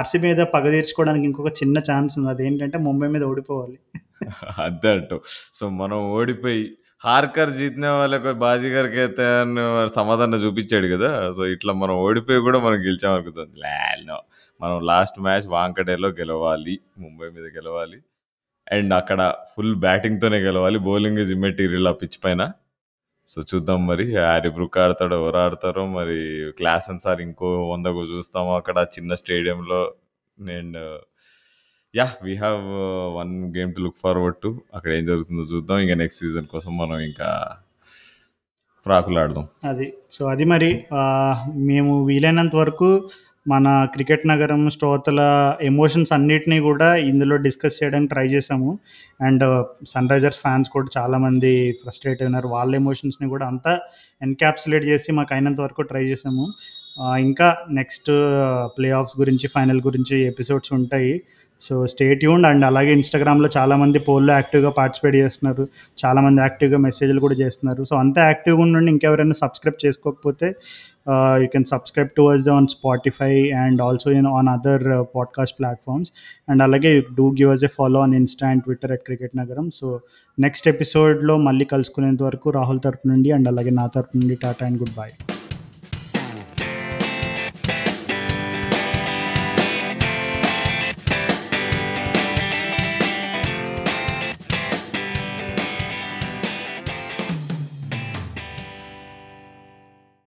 ఆర్సీబీ మీద పగ తీర్చుకోవడానికి ఇంకొక చిన్న ఛాన్స్ ఉంది, అదేంటంటే ముంబై మీద ఓడిపోవాలి అదే అంటూ. సో మనం ఓడిపోయి హార్కర్ జీతనే వాళ్ళకి బాజీగారికి అయితే సమాధానం చూపించాడు కదా. సో ఇట్లా మనం ఓడిపోయి కూడా మనం గెలిచామనుకుంటుంది. లాలో మనం లాస్ట్ మ్యాచ్ వాంకడేలో గెలవాలి, ముంబై మీద గెలవాలి, అండ్ అక్కడ ఫుల్ బ్యాటింగ్తోనే గెలవాలి. బౌలింగ్ ఇస్ ఇమ్మెటీరియల్ ఆ పిచ్ పైన. సో చూద్దాం మరి హ్యారీ బ్రూక్ ఆడతాడు, ఎవరు ఆడతారో మరి. క్లాసన్ సార్ ఇంకో వందకు చూస్తాము అక్కడ చిన్న స్టేడియంలో. And yeah we have one game to look forward to. అక్కడ ఏం జరుగుతుందో చూద్దాం. ఇంకా నెక్స్ట్ సీజన్ కోసం మనం ఇంకా ఫ్రాకులు ఆడదాం అది. సో అది మరి మేము వీలైనంత వరకు మన క్రికెట్ నగరం శ్రోతల ఎమోషన్స్ అన్నిటినీ కూడా ఇందులో డిస్కస్ చేయడానికి ట్రై చేసాము. అండ్ సన్ రైజర్స్ ఫ్యాన్స్ కూడా చాలామంది ఫ్రస్ట్రేట్ అయినారు, వాళ్ళ ఎమోషన్స్ని కూడా అంతా ఎన్క్యాప్సులేట్ చేసి మాకు అయినంత వరకు ట్రై చేసాము. ఇంకా నెక్స్ట్ ప్లే ఆఫ్స్ గురించి ఫైనల్ గురించి ఎపిసోడ్స్ ఉంటాయి. So stay tuned. అండ్ అలాగే ఇన్స్టాగ్రామ్లో చాలామంది పోల్లో యాక్టివ్గా పార్టిసిపేట్ చేస్తున్నారు, చాలామంది యాక్టివ్గా మెసేజ్లు కూడా చేస్తున్నారు. సో అంతా యాక్టివ్గా ఉండండి. ఇంకెవరైనా సబ్స్క్రైబ్ చేసుకోకపోతే you can subscribe to us on Spotify and also in on other podcast platforms. And అలాగే you do give us a follow on Insta and Twitter at cricket Nagaram. So next ఎపిసోడ్లో మళ్ళీ కలుసుకునేంత వరకు రాహుల్ తరపు నుండి అండ్ అలాగే నా తరపు నుండి టాటా అండ్ గుడ్ బై.